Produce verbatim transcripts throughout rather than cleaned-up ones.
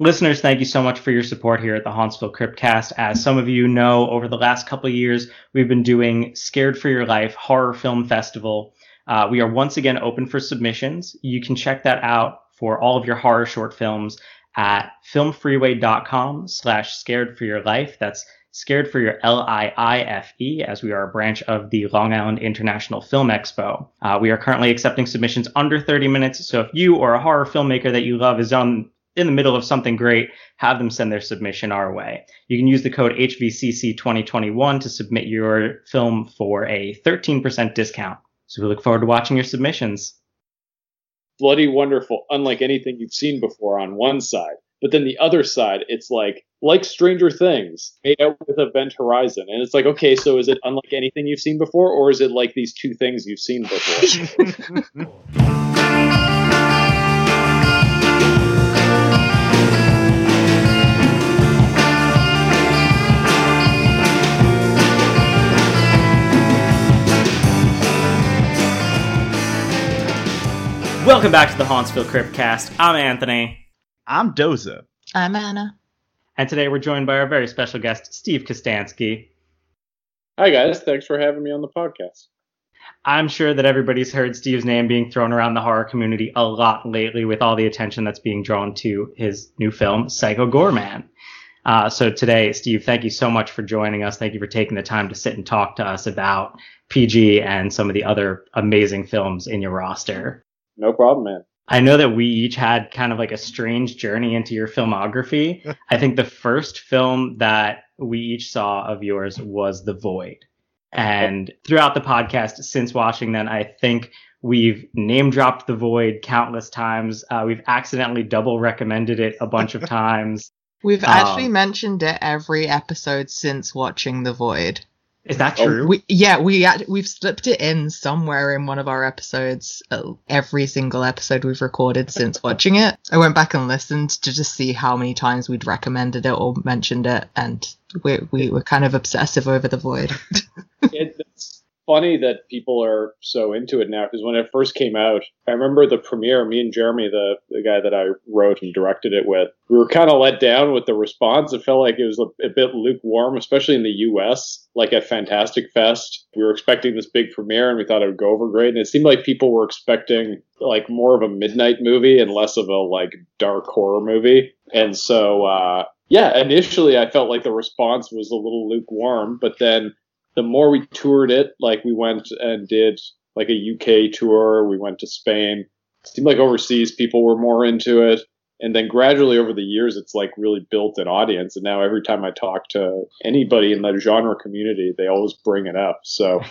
Listeners, thank you so much for your support here at the Hauntsville Cryptcast. As some of you know, over the last couple of years, we've been doing Scared for Your Life Horror Film Festival. Uh, we are once again open for submissions. You can check that out for all of your horror short films at filmfreeway.com slash scared for your life. That's scared for your L I I F E, as we are a branch of the Long Island International Film Expo. Uh, we are currently accepting submissions under thirty minutes. So if you or a horror filmmaker that you love is on in the middle of something great, have them send their submission our way. You can use the code H V C C twenty twenty-one to submit your film for a thirteen percent discount. So we look forward to watching your submissions. Bloody wonderful, unlike anything you've seen before on one side. But then the other side, it's like, like Stranger Things, made out with Event Horizon. And it's like, okay, so is it unlike anything you've seen before, or is it like these two things you've seen before? Welcome back to the Hauntsville Cryptcast. I'm Anthony. I'm Doza. I'm Anna. And today we're joined by our very special guest, Steve Kostanski. Hi, guys. Thanks for having me on the podcast. I'm sure that everybody's heard Steve's name being thrown around the horror community a lot lately with all the attention that's being drawn to his new film, Psycho Goreman. Uh, so today, Steve, thank you so much for joining us. Thank you for taking the time to sit and talk to us about P G and some of the other amazing films in your roster. No problem, man. I know that we each had kind of like a strange journey into your filmography. I think the first film that we each saw of yours was The Void. And throughout the podcast, since watching that, I think we've name-dropped The Void countless times. Uh, we've accidentally double-recommended it a bunch of times. We've um, actually mentioned it every episode since watching The Void. Is that true? Oh, we, yeah, we ad- we've slipped it in somewhere in one of our episodes. Uh, every single episode we've recorded since watching it. I went back and listened to just see how many times we'd recommended it or mentioned it, and we we were kind of obsessive over The Void. it, it's funny that people are so into it now, because when it first came out, I remember the premiere, me and Jeremy, the, the guy that I wrote and directed it with, we were kind of let down with the response. It felt like it was a, a bit lukewarm, especially in the U S, like at Fantastic Fest. We were expecting this big premiere and we thought it would go over great. And it seemed like people were expecting like more of a midnight movie and less of a like dark horror movie. And so, uh, yeah, initially I felt like the response was a little lukewarm. But then the more we toured it, like we went and did like a U K tour. We went to Spain. It seemed like overseas people were more into it. And then gradually over the years, it's like really built an audience. And now every time I talk to anybody in the genre community, they always bring it up. So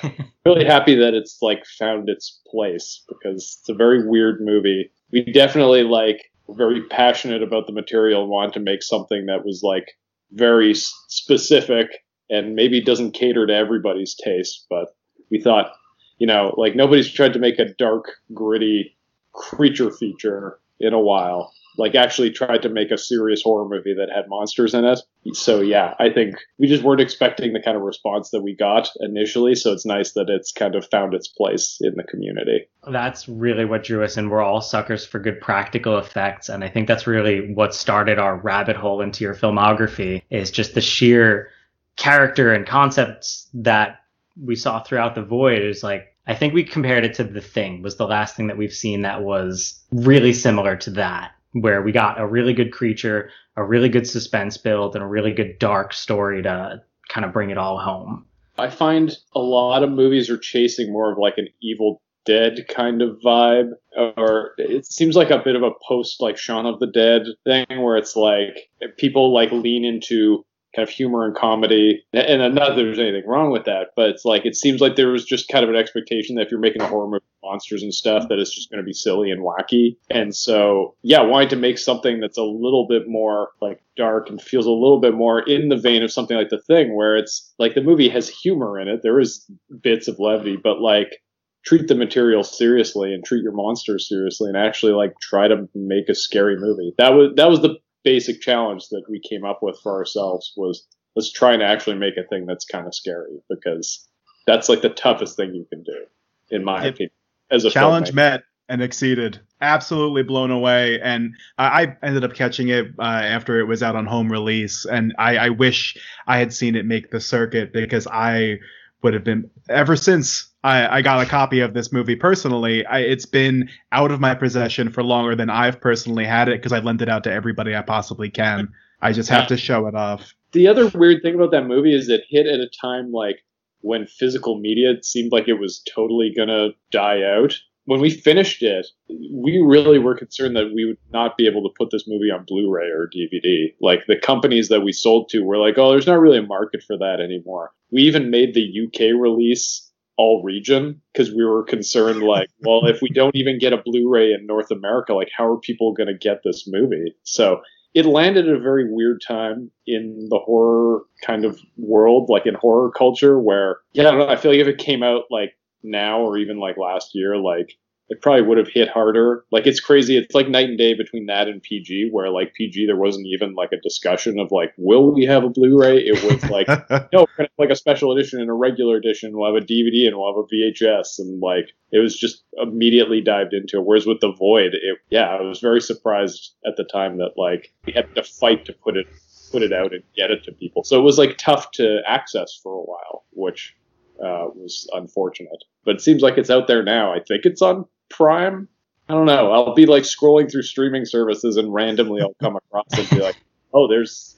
really happy that it's like found its place, because it's a very weird movie. We definitely like were very passionate about the material, wanted to make something that was like very specific and maybe doesn't cater to everybody's taste. But we thought, you know, like nobody's tried to make a dark, gritty creature feature in a while. Like actually tried to make a serious horror movie that had monsters in it. So yeah, I think we just weren't expecting the kind of response that we got initially. So it's nice that it's kind of found its place in the community. That's really what drew us in. We're all suckers for good practical effects. And I think that's really what started our rabbit hole into your filmography, is just the sheer character and concepts that we saw throughout The Void. Is like, I think we compared it to The Thing was the last thing that we've seen that was really similar to that, where we got a really good creature, a really good suspense build, and a really good dark story to kind of bring it all home. I find a lot of movies are chasing more of like an Evil Dead kind of vibe, or it seems like a bit of a post like Shaun of the Dead thing, where it's like people like lean into kind of humor and comedy, and I'm not that there's anything wrong with that, but it's like it seems like there was just kind of an expectation that if you're making a horror movie with monsters and stuff, that it's just going to be silly and wacky. And so, yeah, wanting to make something that's a little bit more like dark and feels a little bit more in the vein of something like The Thing, where it's like the movie has humor in it, there is bits of levity, but like treat the material seriously and treat your monsters seriously, and actually like try to make a scary movie. That was that was the basic challenge that we came up with for ourselves, was let's try and actually make a thing that's kind of scary, because that's like the toughest thing you can do, in my it, opinion. As a challenge, filmmaker. Matt, and exceeded. Absolutely blown away. And I ended up catching it uh, after it was out on home release. And I, I wish I had seen it make the circuit, because I would have been, ever since I, I got a copy of this movie personally, I, it's been out of my possession for longer than I've personally had it, because I've lent it out to everybody I possibly can. I just have to show it off. The other weird thing about that movie is it hit at a time like when physical media seemed like it was totally going to die out. When we finished it, we really were concerned that we would not be able to put this movie on Blu-ray or D V D. Like, the companies that we sold to were like, oh, there's not really a market for that anymore. We even made the U K release all region, because we were concerned, like, well, if we don't even get a Blu-ray in North America, like, how are people going to get this movie? So it landed at a very weird time in the horror kind of world, like in horror culture, where, yeah, I don't know, I feel like if it came out, like, now or even like last year, like it probably would have hit harder. Like, it's crazy. It's like night and day between that and P G, where like P G there wasn't even like a discussion of like, will we have a Blu-ray? It was like, no, we're gonna have like a special edition and a regular edition, we'll have a D V D and we'll have a V H S, and like it was just immediately dived into it. Whereas with The Void, it, yeah, I was very surprised at the time that like we had to fight to put it put it out and get it to people. So it was like tough to access for a while, which uh was unfortunate, but it seems like it's out there now. I think it's on Prime. I don't know. I'll be like scrolling through streaming services and randomly I'll come across and be like, oh, there's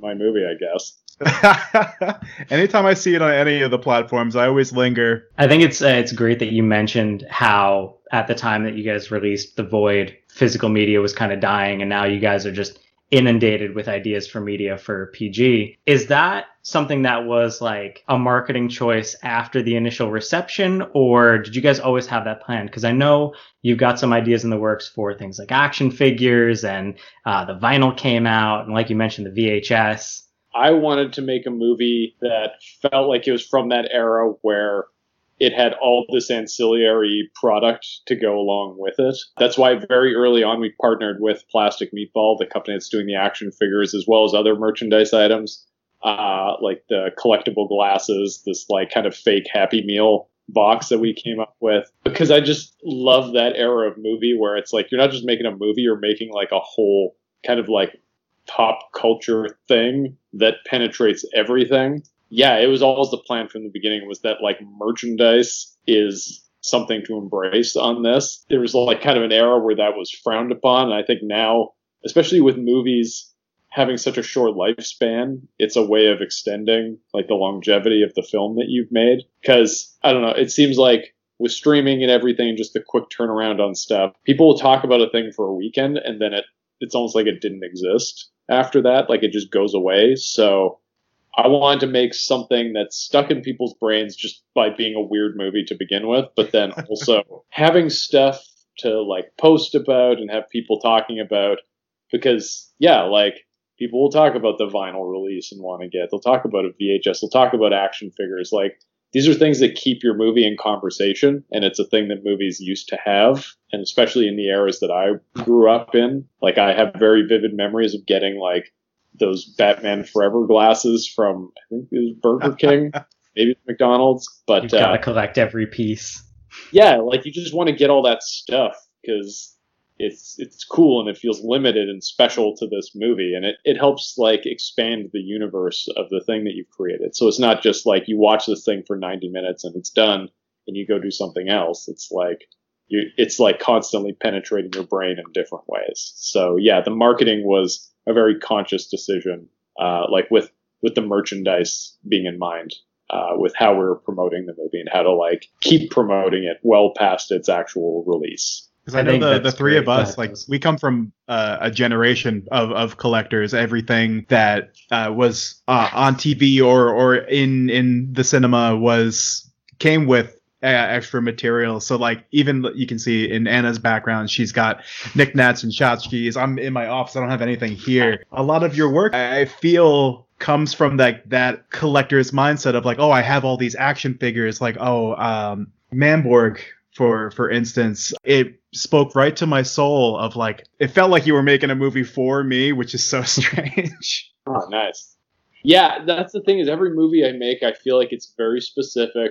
my movie, I guess. Anytime I see it on any of the platforms, I always linger. I think it's uh, it's great that you mentioned how at the time that you guys released The Void, physical media was kind of dying, and now you guys are just inundated with ideas for media for P G. Is that something that was like a marketing choice after the initial reception, or did you guys always have that planned? Because I know you've got some ideas in the works for things like action figures, and uh, the vinyl came out, and like you mentioned, the V H S. I wanted to make a movie that felt like it was from that era where it had all this ancillary product to go along with it. That's why very early on we partnered with Plastic Meatball, the company that's doing the action figures, as well as other merchandise items, uh, like the collectible glasses, this like kind of fake Happy Meal box that we came up with. Because I just love that era of movie where it's like, you're not just making a movie, you're making like a whole kind of like pop culture thing that penetrates everything. Yeah, it was always the plan from the beginning, was that like merchandise is something to embrace on this. There was like kind of an era where that was frowned upon. And I think now, especially with movies having such a short lifespan, it's a way of extending like the longevity of the film that you've made. Because I don't know, it seems like with streaming and everything, just the quick turnaround on stuff, people will talk about a thing for a weekend and then it it's almost like it didn't exist after that. Like it just goes away. So I wanted to make something that's stuck in people's brains just by being a weird movie to begin with, but then also having stuff to like post about and have people talking about, because yeah, like people will talk about the vinyl release and want to get, they'll talk about a V H S, they'll talk about action figures. Like these are things that keep your movie in conversation, and it's a thing that movies used to have. And especially in the eras that I grew up in, like I have very vivid memories of getting like those Batman Forever glasses from, I think it was Burger King, maybe McDonald's. But you've got uh, to collect every piece. Yeah, like you just want to get all that stuff because it's it's cool and it feels limited and special to this movie. And it, it helps like expand the universe of the thing that you've created. So it's not just like you watch this thing for ninety minutes and it's done and you go do something else. It's like you it's like constantly penetrating your brain in different ways. So yeah, the marketing was a very conscious decision, uh, like with, with the merchandise being in mind, uh, with how we were promoting the movie and how to like keep promoting it well past its actual release. Because I, I know the, the three of us, like we come from uh, a generation of, of collectors. Everything that uh, was uh, on T V or or in in the cinema was came with extra material. So like even you can see in Anna's background, she's got knickknacks and tchotchkes. I'm in my office, I don't have anything here. A lot of your work, I feel, comes from that that collector's mindset of like, oh, I have all these action figures. Like, oh, um Manborg for for instance, it spoke right to my soul of like, it felt like you were making a movie for me, which is so strange. Oh, nice. Yeah, that's the thing, is every movie I make, I feel like it's very specific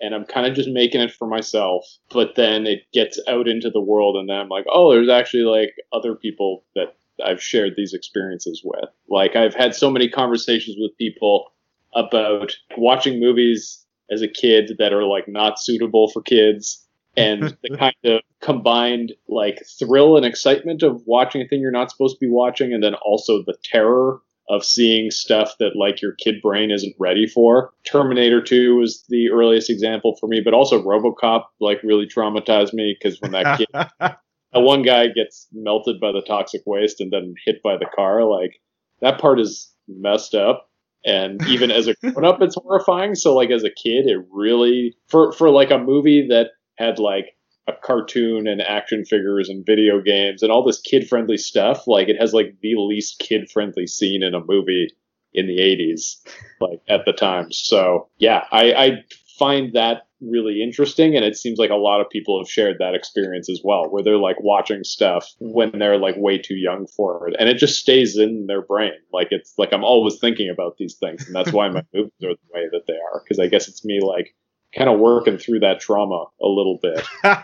and I'm kind of just making it for myself. But then it gets out into the world, and then I'm like, oh, there's actually like other people that I've shared these experiences with. Like, I've had so many conversations with people about watching movies as a kid that are like not suitable for kids. And the kind of combined like thrill and excitement of watching a thing you're not supposed to be watching, and then also the terror of seeing stuff that like your kid brain isn't ready for. Terminator two was the earliest example for me, but also RoboCop like really traumatized me, because when that kid, that one guy gets melted by the toxic waste and then hit by the car, like that part is messed up. And even as a grown up, it's horrifying. So like as a kid, it really for for like a movie that had like a cartoon and action figures and video games and all this kid-friendly stuff. Like, it has like the least kid-friendly scene in a movie in the eighties, like at the time. So yeah, I, I find that really interesting, and it seems like a lot of people have shared that experience as well, where they're like watching stuff when they're like way too young for it, and it just stays in their brain. Like, it's like I'm always thinking about these things, and that's why my movies are the way that they are, because I guess it's me like kind of working through that trauma a little bit. I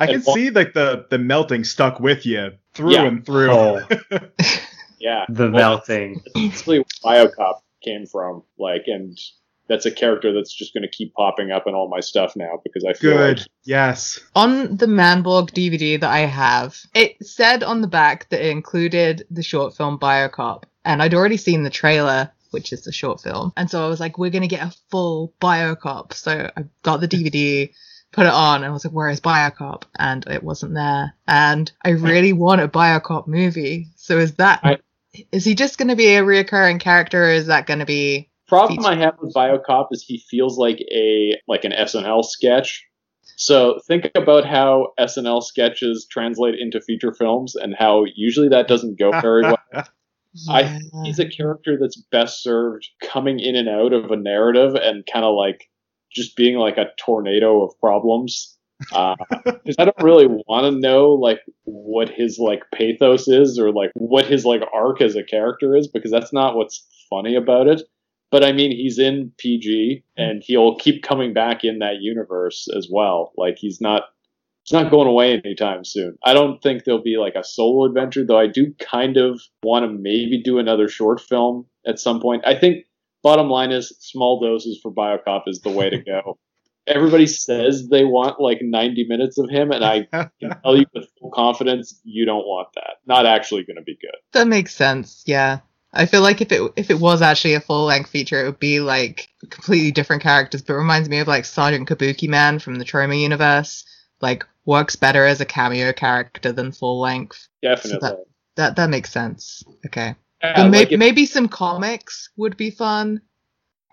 and can one, see like the, the melting stuck with you through yeah. and through. Oh. yeah. The well, melting. That's really where BioCop came from. Like, and that's a character that's just going to keep popping up in all my stuff now, because I feel Good. Like... Yes. On the Manborg D V D that I have, it said on the back that it included the short film BioCop, and I'd already seen the trailer, which is the short film. And so I was like, we're going to get a full BioCop. So I got the D V D, put it on, and I was like, where is BioCop? And it wasn't there. And I really want a BioCop movie. So is that, I, is he just going to be a reoccurring character? Or is that going to be... Problem featured? I have with BioCop is he feels like a, like an S N L sketch. So think about how S N L sketches translate into feature films and how usually that doesn't go very well. Yeah. I think he's a character that's best served coming in and out of a narrative and kind of like just being like a tornado of problems. Because uh, I don't really want to know like what his like pathos is or like what his like arc as a character is, because that's not what's funny about it. But I mean, he's in P G and he'll keep coming back in that universe as well. Like, he's not It's not going away anytime soon. I don't think there'll be like a solo adventure, though I do kind of want to maybe do another short film at some point. I think bottom line is small doses for BioCop is the way to go. Everybody says they want like ninety minutes of him, and I can tell you with full confidence, you don't want that. Not actually going to be good. That makes sense. Yeah. I feel like if it if it was actually a full-length feature, it would be like completely different characters, but it reminds me of like Sergeant Kabuki Man from the Trauma universe. Like, works better as a cameo character than full length. Definitely. So that, that that makes sense. Okay. Yeah, may- like if, maybe some comics would be fun.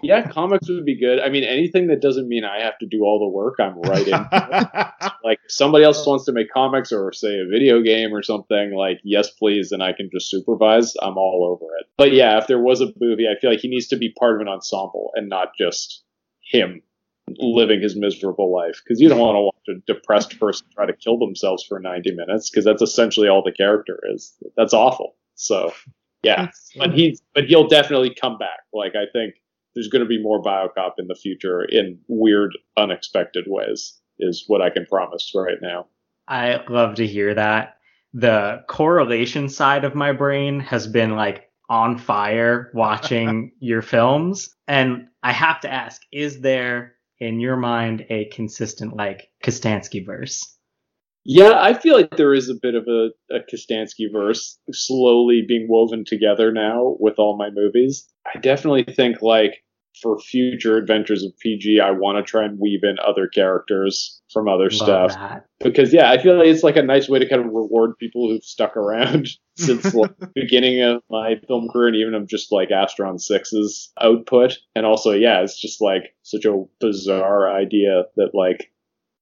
Yeah, comics would be good. I mean, anything that doesn't mean I have to do all the work, I'm right into it. Like, if somebody else wants to make comics or, say, a video game or something, like, yes, please, and I can just supervise, I'm all over it. But yeah, if there was a movie, I feel like he needs to be part of an ensemble and not just him living his miserable life, because you don't want to watch a depressed person try to kill themselves for ninety minutes, because that's essentially all the character is. That's awful. So yeah, but he's but he'll definitely come back. Like, I think there's going to be more BioCop in the future in weird, unexpected ways is what I can promise right now. I love to hear that. The correlation side of my brain has been like on fire watching your films, and I have to ask, is there in your mind a consistent like Kostanski verse? Yeah, I feel like there is a bit of a, a Kostanski verse slowly being woven together now with all my movies. I definitely think like for future adventures of P G, I want to try and weave in other characters from other Love stuff that. Because yeah, I feel like it's like a nice way to kind of reward people who've stuck around since like, the beginning of my film career, and even of just like Astron six's output. And also, yeah, it's just like such a bizarre idea that like,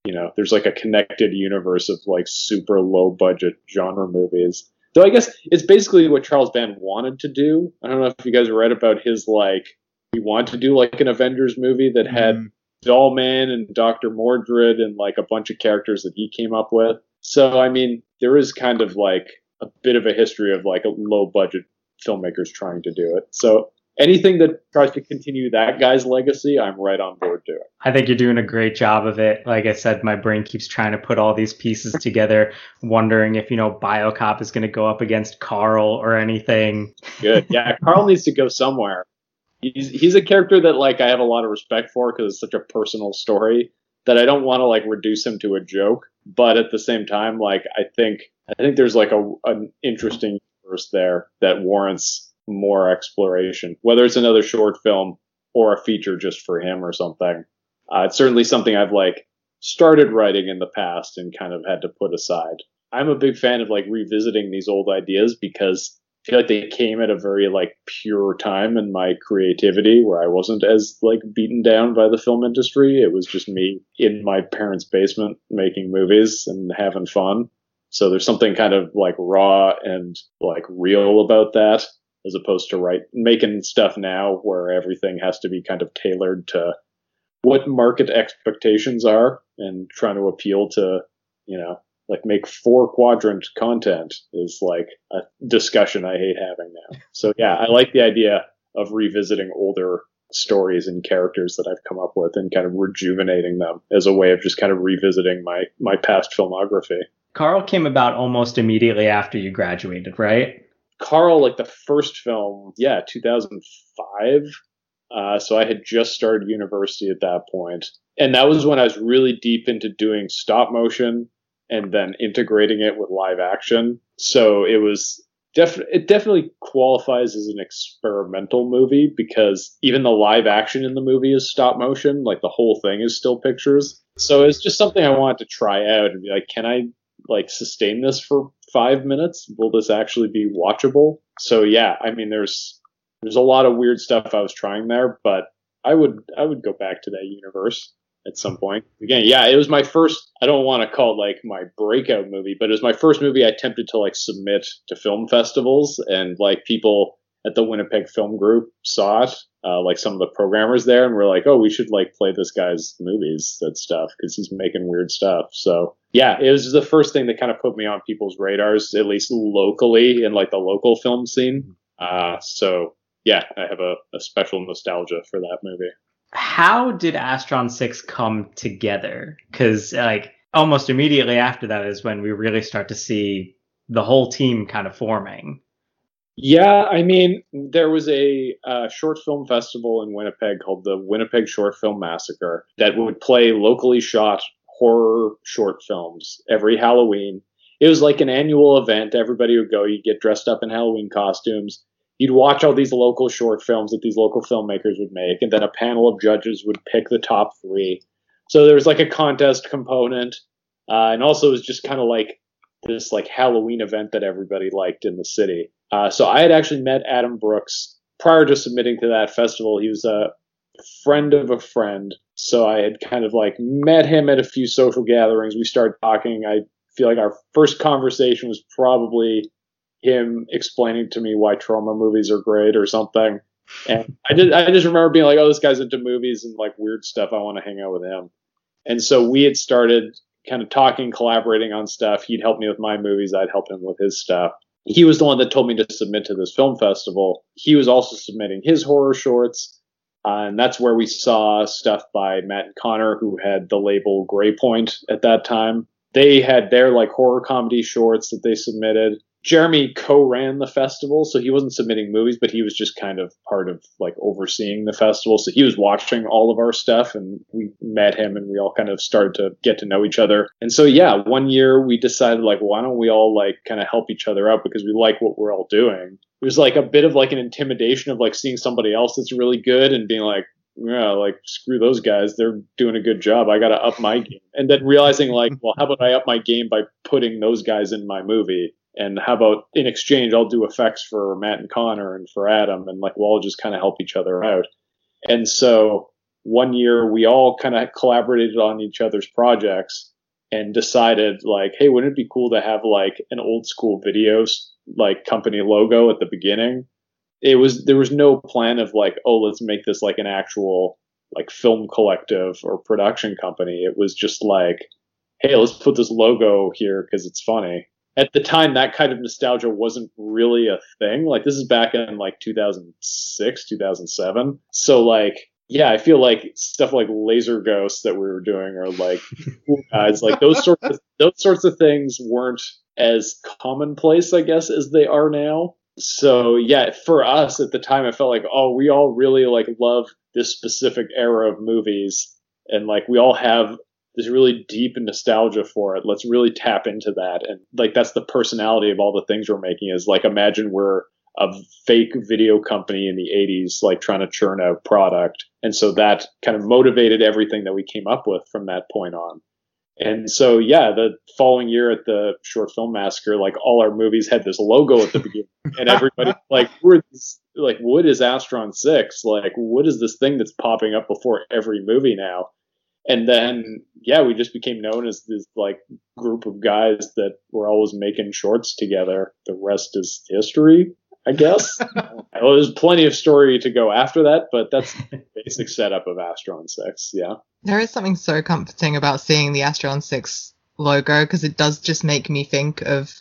you know, there's like a connected universe of like super low budget genre movies. So I guess it's basically what Charles Band wanted to do. I don't know if you guys read about his like, we want to do like an Avengers movie that had mm. Dollman and Doctor Mordred and like a bunch of characters that he came up with. So, I mean, there is kind of like a bit of a history of like a low budget filmmakers trying to do it. So anything that tries to continue that guy's legacy, I'm right on board doing. I think you're doing a great job of it. Like I said, my brain keeps trying to put all these pieces together, wondering if, you know, BioCop is going to go up against Carl or anything. Good. Yeah, Carl needs to go somewhere. He's, he's a character that, like, I have a lot of respect for because it's such a personal story that I don't want to, like, reduce him to a joke. But at the same time, like, I think I think there's, like, a an interesting universe there that warrants more exploration, whether it's another short film or a feature just for him or something. Uh, it's certainly something I've, like, started writing in the past and kind of had to put aside. I'm a big fan of, like, revisiting these old ideas because I feel like they came at a very, like, pure time in my creativity where I wasn't as, like, beaten down by the film industry. It was just me in my parents' basement making movies and having fun. So there's something kind of, like, raw and, like, real about that, as opposed to right making stuff now where everything has to be kind of tailored to what market expectations are and trying to appeal to, you know, like, make four quadrant content is, like, a discussion I hate having now. So yeah, I like the idea of revisiting older stories and characters that I've come up with and kind of rejuvenating them as a way of just kind of revisiting my, my past filmography. Carl came about almost immediately after you graduated, right? Carl, like, the first film, yeah, two thousand five. Uh, so I had just started university at that point. And that was when I was really deep into doing stop motion and then integrating it with live action. So it was def- it definitely qualifies as an experimental movie because even the live action in the movie is stop motion. Like, the whole thing is still pictures. So it's just something I wanted to try out and be like, can I, like, sustain this for five minutes? Will this actually be watchable? So yeah, I mean, there's there's a lot of weird stuff I was trying there, but I would I would go back to that universe at some point. Again, yeah, it was my first, I don't want to call it, like, my breakout movie, but it was my first movie I attempted to, like, submit to film festivals, and, like, people at the Winnipeg Film Group saw it, uh, like, some of the programmers there, and were like, oh, we should, like, play this guy's movies and stuff because he's making weird stuff. So yeah, it was the first thing that kind of put me on people's radars, at least locally in, like, the local film scene. Uh, so yeah, I have a, a special nostalgia for that movie. How did Astron six come together? Because, like, almost immediately after that is when we really start to see the whole team kind of forming. Yeah, I mean, there was a uh, short film festival in Winnipeg called the Winnipeg Short Film Massacre that would play locally shot horror short films every Halloween. It was like an annual event. Everybody would go, you'd get dressed up in Halloween costumes. You'd watch all these local short films that these local filmmakers would make, and then a panel of judges would pick the top three. So there was, like, a contest component, uh, and also it was just kind of like this, like, Halloween event that everybody liked in the city. Uh, so I had actually met Adam Brooks prior to submitting to that festival. He was a friend of a friend, so I had kind of, like, met him at a few social gatherings. We started talking. I feel like our first conversation was probably him explaining to me why trauma movies are great or something, and I did. I just remember being like, "Oh, this guy's into movies and, like, weird stuff. I want to hang out with him." And so we had started kind of talking, collaborating on stuff. He'd help me with my movies. I'd help him with his stuff. He was the one that told me to submit to this film festival. He was also submitting his horror shorts, uh, and that's where we saw stuff by Matt and Connor, who had the label Gray Point at that time. They had their, like, horror comedy shorts that they submitted. Jeremy co-ran the festival, so he wasn't submitting movies, but he was just kind of part of, like, overseeing the festival. So he was watching all of our stuff, and we met him, and we all kind of started to get to know each other. And so, yeah, one year we decided, like, why don't we all, like, kind of help each other out because we like what we're all doing. It was, like, a bit of, like, an intimidation of, like, seeing somebody else that's really good and being like, yeah, like, screw those guys. They're doing a good job. I got to up my game. And then realizing, like, well, how about I up my game by putting those guys in my movie? And how about in exchange, I'll do effects for Matt and Connor and for Adam, and, like, we'll all just kind of help each other out. And so one year we all kind of collaborated on each other's projects and decided, like, hey, wouldn't it be cool to have, like, an old school videos, like, company logo at the beginning? It was, there was no plan of, like, oh, let's make this, like, an actual, like, film collective or production company. It was just like, hey, let's put this logo here because it's funny. at the time, that kind of nostalgia wasn't really a thing. Like, this is back in, like, two thousand six, two thousand seven. So, like, yeah, I feel like stuff like Laser Ghosts that we were doing, or, like, guys, like, those sorts of, those sorts of things weren't as commonplace, I guess, as they are now. So, yeah, for us at the time, it felt like, oh, we all really, like, love this specific era of movies. And, like, we all have this really deep nostalgia for it. Let's really tap into that. And, like, that's the personality of all the things we're making, is, like, imagine we're a fake video company in the eighties, like, trying to churn out product. And so that kind of motivated everything that we came up with from that point on. And so, yeah, the following year at the Short Film Massacre, like, all our movies had this logo at the beginning, and everybody like, we're this, like, what is Astron six? Like, what is this thing that's popping up before every movie now? And then, yeah, we just became known as this, like, group of guys that were always making shorts together. The rest is history, I guess. Well, there's plenty of story to go after that, but that's the basic setup of Astron six, yeah. There is something so comforting about seeing the Astron six logo, because it does just make me think of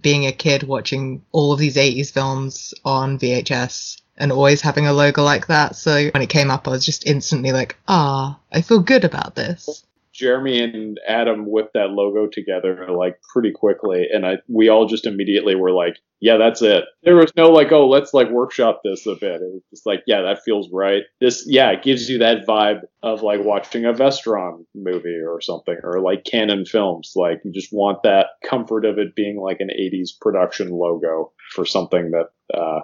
being a kid watching all of these eighties films on V H S and always having a logo like that. So when it came up, I was just instantly like, ah, I feel good about this. Jeremy and Adam whipped that logo together, like, pretty quickly, and I we all just immediately were like, yeah, that's it. There was no like, oh, let's, like, workshop this a bit. It was just like, yeah, that feels right. This, yeah, it gives you that vibe of, like, watching a Vestron movie or something, or, like, Canon Films. Like, you just want that comfort of it being, like, an eighties production logo for something that, uh,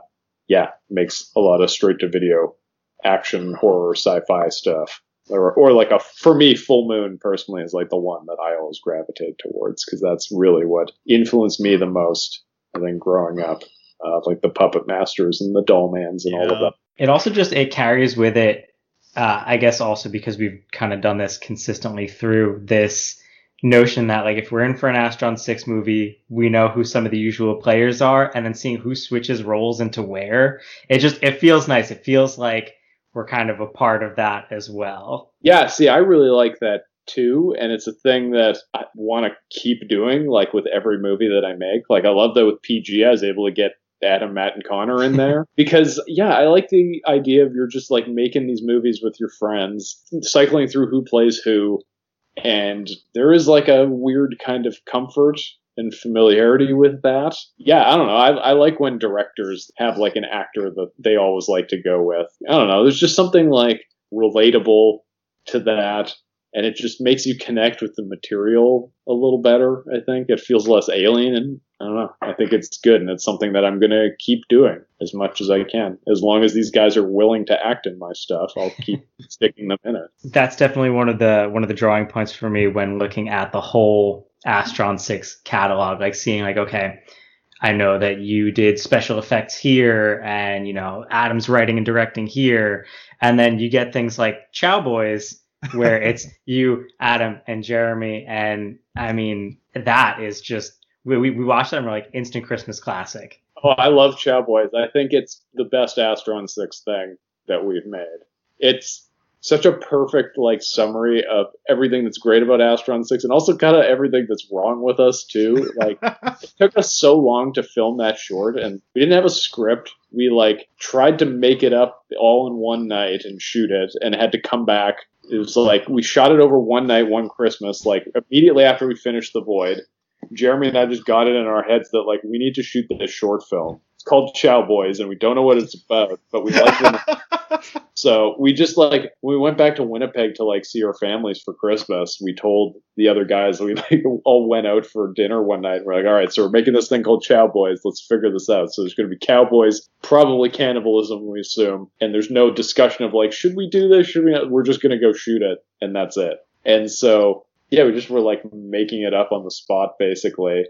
yeah, makes a lot of straight-to-video action, horror, sci-fi stuff. Or, or like a, for me, Full Moon personally is, like, the one that I always gravitate towards, because that's really what influenced me the most. And then growing up, uh, like the Puppet Masters and the Dollmans and yeah. all of that. It also just, it carries with it, uh, I guess also because we've kind of done this consistently through this notion that, like, if we're in for an Astron six movie, we know who some of the usual players are, and then seeing who switches roles into where, it just, it feels nice. It feels like we're kind of a part of that as well. Yeah, see, I really like that too, and it's a thing that I want to keep doing, like, with every movie that I make. Like, I love that with P G I was able to get Adam, Matt, and Connor in there, because, yeah, I like the idea of you're just, like, making these movies with your friends, cycling through who plays who, and there is, like, a weird kind of comfort and familiarity with that. Yeah, I don't know. I, I like when directors have, like, an actor that they always like to go with. I don't know. There's just something, like, relatable to that. And it just makes you connect with the material a little better, I think. It feels less alien, and I don't know. I think it's good, and it's something that I'm going to keep doing as much as I can. As long as these guys are willing to act in my stuff, I'll keep sticking them in it. That's definitely one of the one of the drawing points for me when looking at the whole Astron six catalog, like, seeing, like, okay, I know that you did special effects here, and, you know, Adam's writing and directing here, and then you get things like Chow Boys, where it's you, Adam, and Jeremy, and I mean, that is just, we we, we watched that and we're like, instant Christmas classic. Oh, I love Chow Boys. I think it's the best Astron six thing that we've made. It's such a perfect, like, summary of everything that's great about Astron six, and also kind of everything that's wrong with us too. Like, it took us so long to film that short, and we didn't have a script. We, like, tried to make it up all in one night and shoot it, and had to come back. It was like, we shot it over one night, one Christmas, like, immediately after we finished The Void. Jeremy and I just got it in our heads that, like, we need to shoot this short film. It's called Chow Boys, and we don't know what it's about, but we like it. So we just, like, we went back to Winnipeg to, like, see our families for Christmas. We told the other guys, we, like, all went out for dinner one night. And we're like, all right, so we're making this thing called Chow Boys. Let's figure this out. So there's going to be cowboys, probably cannibalism, we assume. And there's no discussion of, like, should we do this? Should we not? We're just going to go shoot it. And that's it. And so, yeah, we just were, like, making it up on the spot, basically.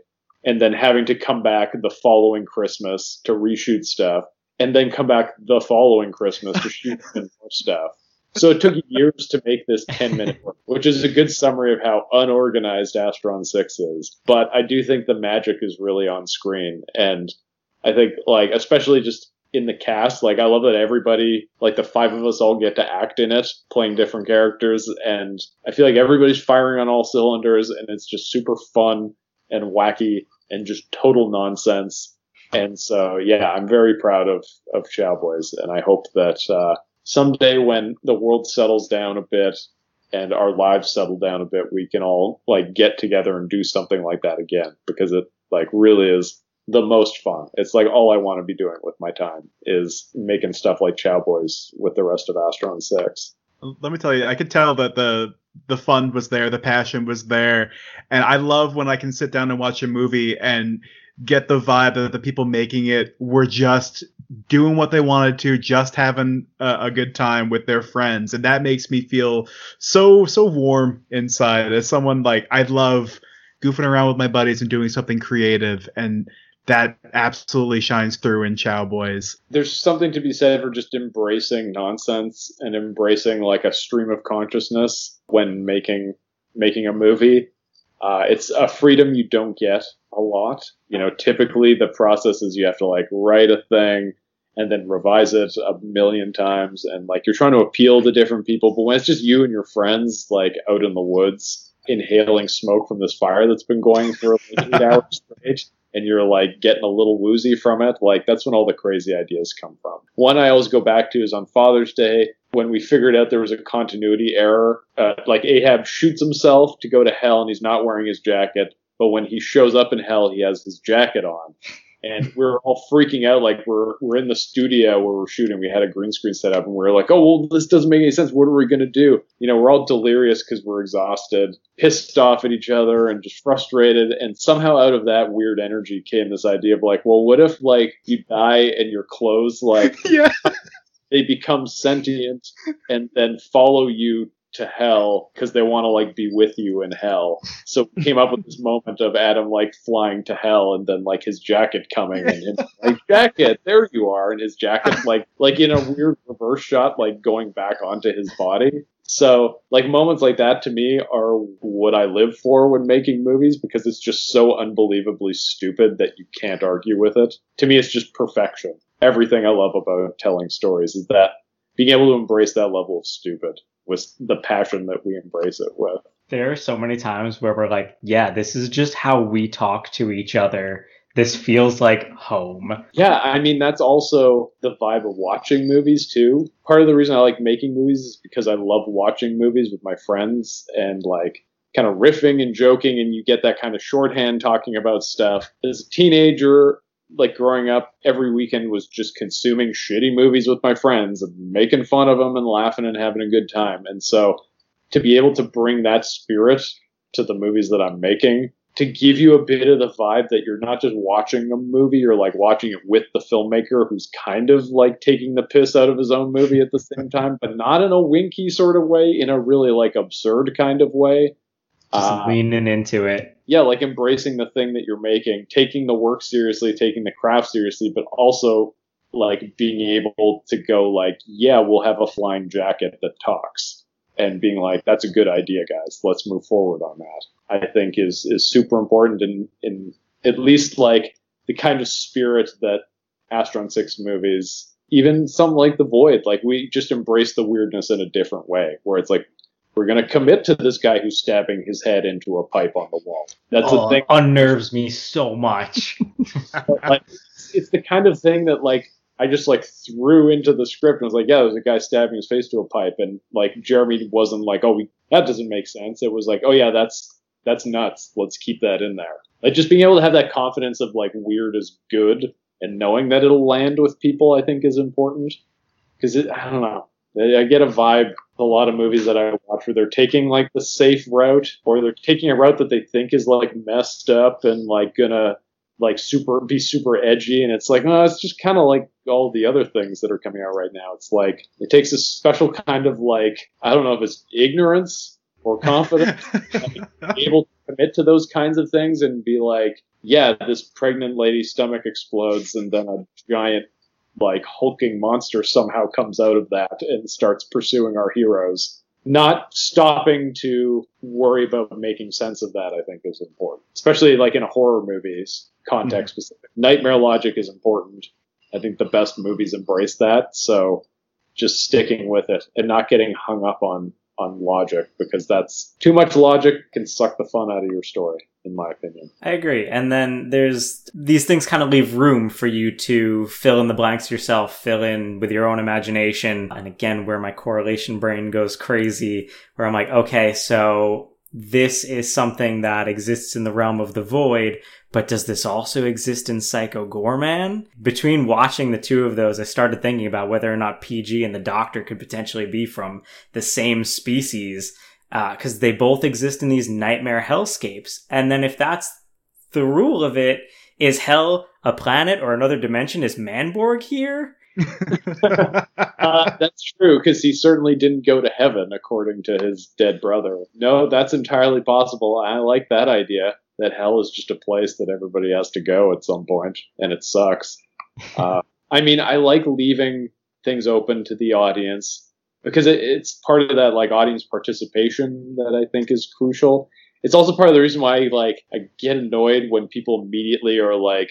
And then having to come back the following Christmas to reshoot stuff. And then come back the following Christmas to shoot more stuff. So it took years to make this ten-minute work, which is a good summary of how unorganized Astron six is. But I do think the magic is really on screen. And I think, like, especially just in the cast, like, I love that everybody, like, the five of us all get to act in it, playing different characters. And I feel like everybody's firing on all cylinders, and it's just super fun and wacky and just total nonsense. And so, yeah, I'm very proud of, of Chow Boys. And I hope that uh, someday when the world settles down a bit and our lives settle down a bit, we can all like get together and do something like that again, because it like really is the most fun. It's like all I want to be doing with my time is making stuff like Chow Boys with the rest of Astron six. Let me tell you, I could tell that the the fun was there, the passion was there, and I love when I can sit down and watch a movie and get the vibe that the people making it were just doing what they wanted to, just having a, a good time with their friends, and that makes me feel so so warm inside. As someone like, I love goofing around with my buddies and doing something creative, and that absolutely shines through in Chow Boys. There's something to be said for just embracing nonsense and embracing like a stream of consciousness when making making a movie. Uh, it's a freedom you don't get a lot. You know, typically the process is you have to like write a thing and then revise it a million times, and like you're trying to appeal to different people. But when it's just you and your friends like out in the woods inhaling smoke from this fire that's been going for like eight hours straight, and you're like getting a little woozy from it, like that's when all the crazy ideas come from. One I always go back to is on Father's Day, when we figured out there was a continuity error. Uh, like Ahab shoots himself to go to hell and he's not wearing his jacket, but when he shows up in hell, he has his jacket on. And we're all freaking out, like we're we're in the studio where we're shooting. We had a green screen set up, and we're like, oh, well, this doesn't make any sense. What are we going to do? You know, we're all delirious because we're exhausted, pissed off at each other, and just frustrated. And somehow out of that weird energy came this idea of like, well, what if like you die and your clothes like yeah. they become sentient and then follow you to hell because they want to like be with you in hell. So we came up with this moment of Adam like flying to hell and then like his jacket coming and him like, jacket, there you are, and his jacket like like in a weird reverse shot like going back onto his body. So like moments like that to me are what I live for when making movies, because it's just so unbelievably stupid that you can't argue with it. To me, it's just perfection. Everything I love about telling stories is that being able to embrace that level of stupid with the passion that we embrace it with. There are so many times where we're like, yeah, this is just how we talk to each other. This feels like home. Yeah, I mean, that's also the vibe of watching movies, too. Part of the reason I like making movies is because I love watching movies with my friends and, like, kind of riffing and joking, and you get that kind of shorthand talking about stuff. As a teenager, like growing up, every weekend was just consuming shitty movies with my friends and making fun of them and laughing and having a good time. And so to be able to bring that spirit to the movies that I'm making, to give you a bit of the vibe that you're not just watching a movie, you're like watching it with the filmmaker who's kind of like taking the piss out of his own movie at the same time, but not in a winky sort of way, in a really like absurd kind of way. Just uh, leaning into it. Yeah, like embracing the thing that you're making, taking the work seriously, taking the craft seriously, but also like being able to go like, yeah, we'll have a flying jacket that talks, and being like, that's a good idea, guys. Let's move forward on that. I think is is super important in, in at least like the kind of spirit that Astron six movies, even some like The Void, like we just embrace the weirdness in a different way, where it's like, we're going to commit to this guy who's stabbing his head into a pipe on the wall. That's oh, a thing. Unnerves me so much. Like, it's the kind of thing that like I just like threw into the script and was like, yeah, there's a guy stabbing his face to a pipe, and like Jeremy wasn't like, oh, we, that doesn't make sense. It was like, oh yeah, that's that's nuts. Let's keep that in there. Like just being able to have that confidence of like weird is good and knowing that it'll land with people, I think is important, because I don't know. I get a vibe a lot of movies that I watch where they're taking like the safe route, or they're taking a route that they think is like messed up and like gonna like super be super edgy, and it's like, no, it's just kind of like all the other things that are coming out right now. It's like it takes a special kind of like, I don't know if it's ignorance or confidence, like, be able to commit to those kinds of things and be like, yeah, this pregnant lady's stomach explodes and then a giant like hulking monster somehow comes out of that and starts pursuing our heroes. Not stopping to worry about making sense of that, I think, is important. Especially like in a horror movie's context specific. Mm-hmm. Nightmare logic is important. I think the best movies embrace that. So just sticking with it and not getting hung up on, on logic, because that's too much logic can suck the fun out of your story. in my opinion. I agree. And then there's these things kind of leave room for you to fill in the blanks yourself, fill in with your own imagination. And again, where my correlation brain goes crazy, where I'm like, okay, so this is something that exists in the realm of the void, but does this also exist in Psycho Goreman? Between watching the two of those, I started thinking about whether or not P G and the Doctor could potentially be from the same species, because uh, they both exist in these nightmare hellscapes. And then if that's the rule of it, is hell a planet or another dimension? Is Manborg here? uh, that's true, because he certainly didn't go to heaven, according to his dead brother. No, that's entirely possible. I like that idea, that hell is just a place that everybody has to go at some point, and it sucks. Uh, I mean, I like leaving things open to the audience, because it, it's part of that like audience participation that I think is crucial. It's also part of the reason why like I get annoyed when people immediately are like,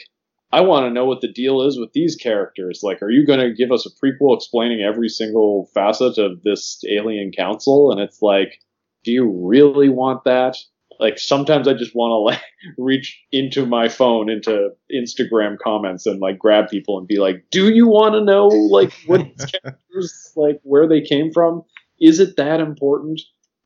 I want to know what the deal is with these characters. Like, are you going to give us a prequel explaining every single facet of this alien council? And it's like, do you really want that? Like, sometimes I just want to like reach into my phone, into Instagram comments, and like grab people and be like, do you want to know like what these characters, like where they came from? Is it that important?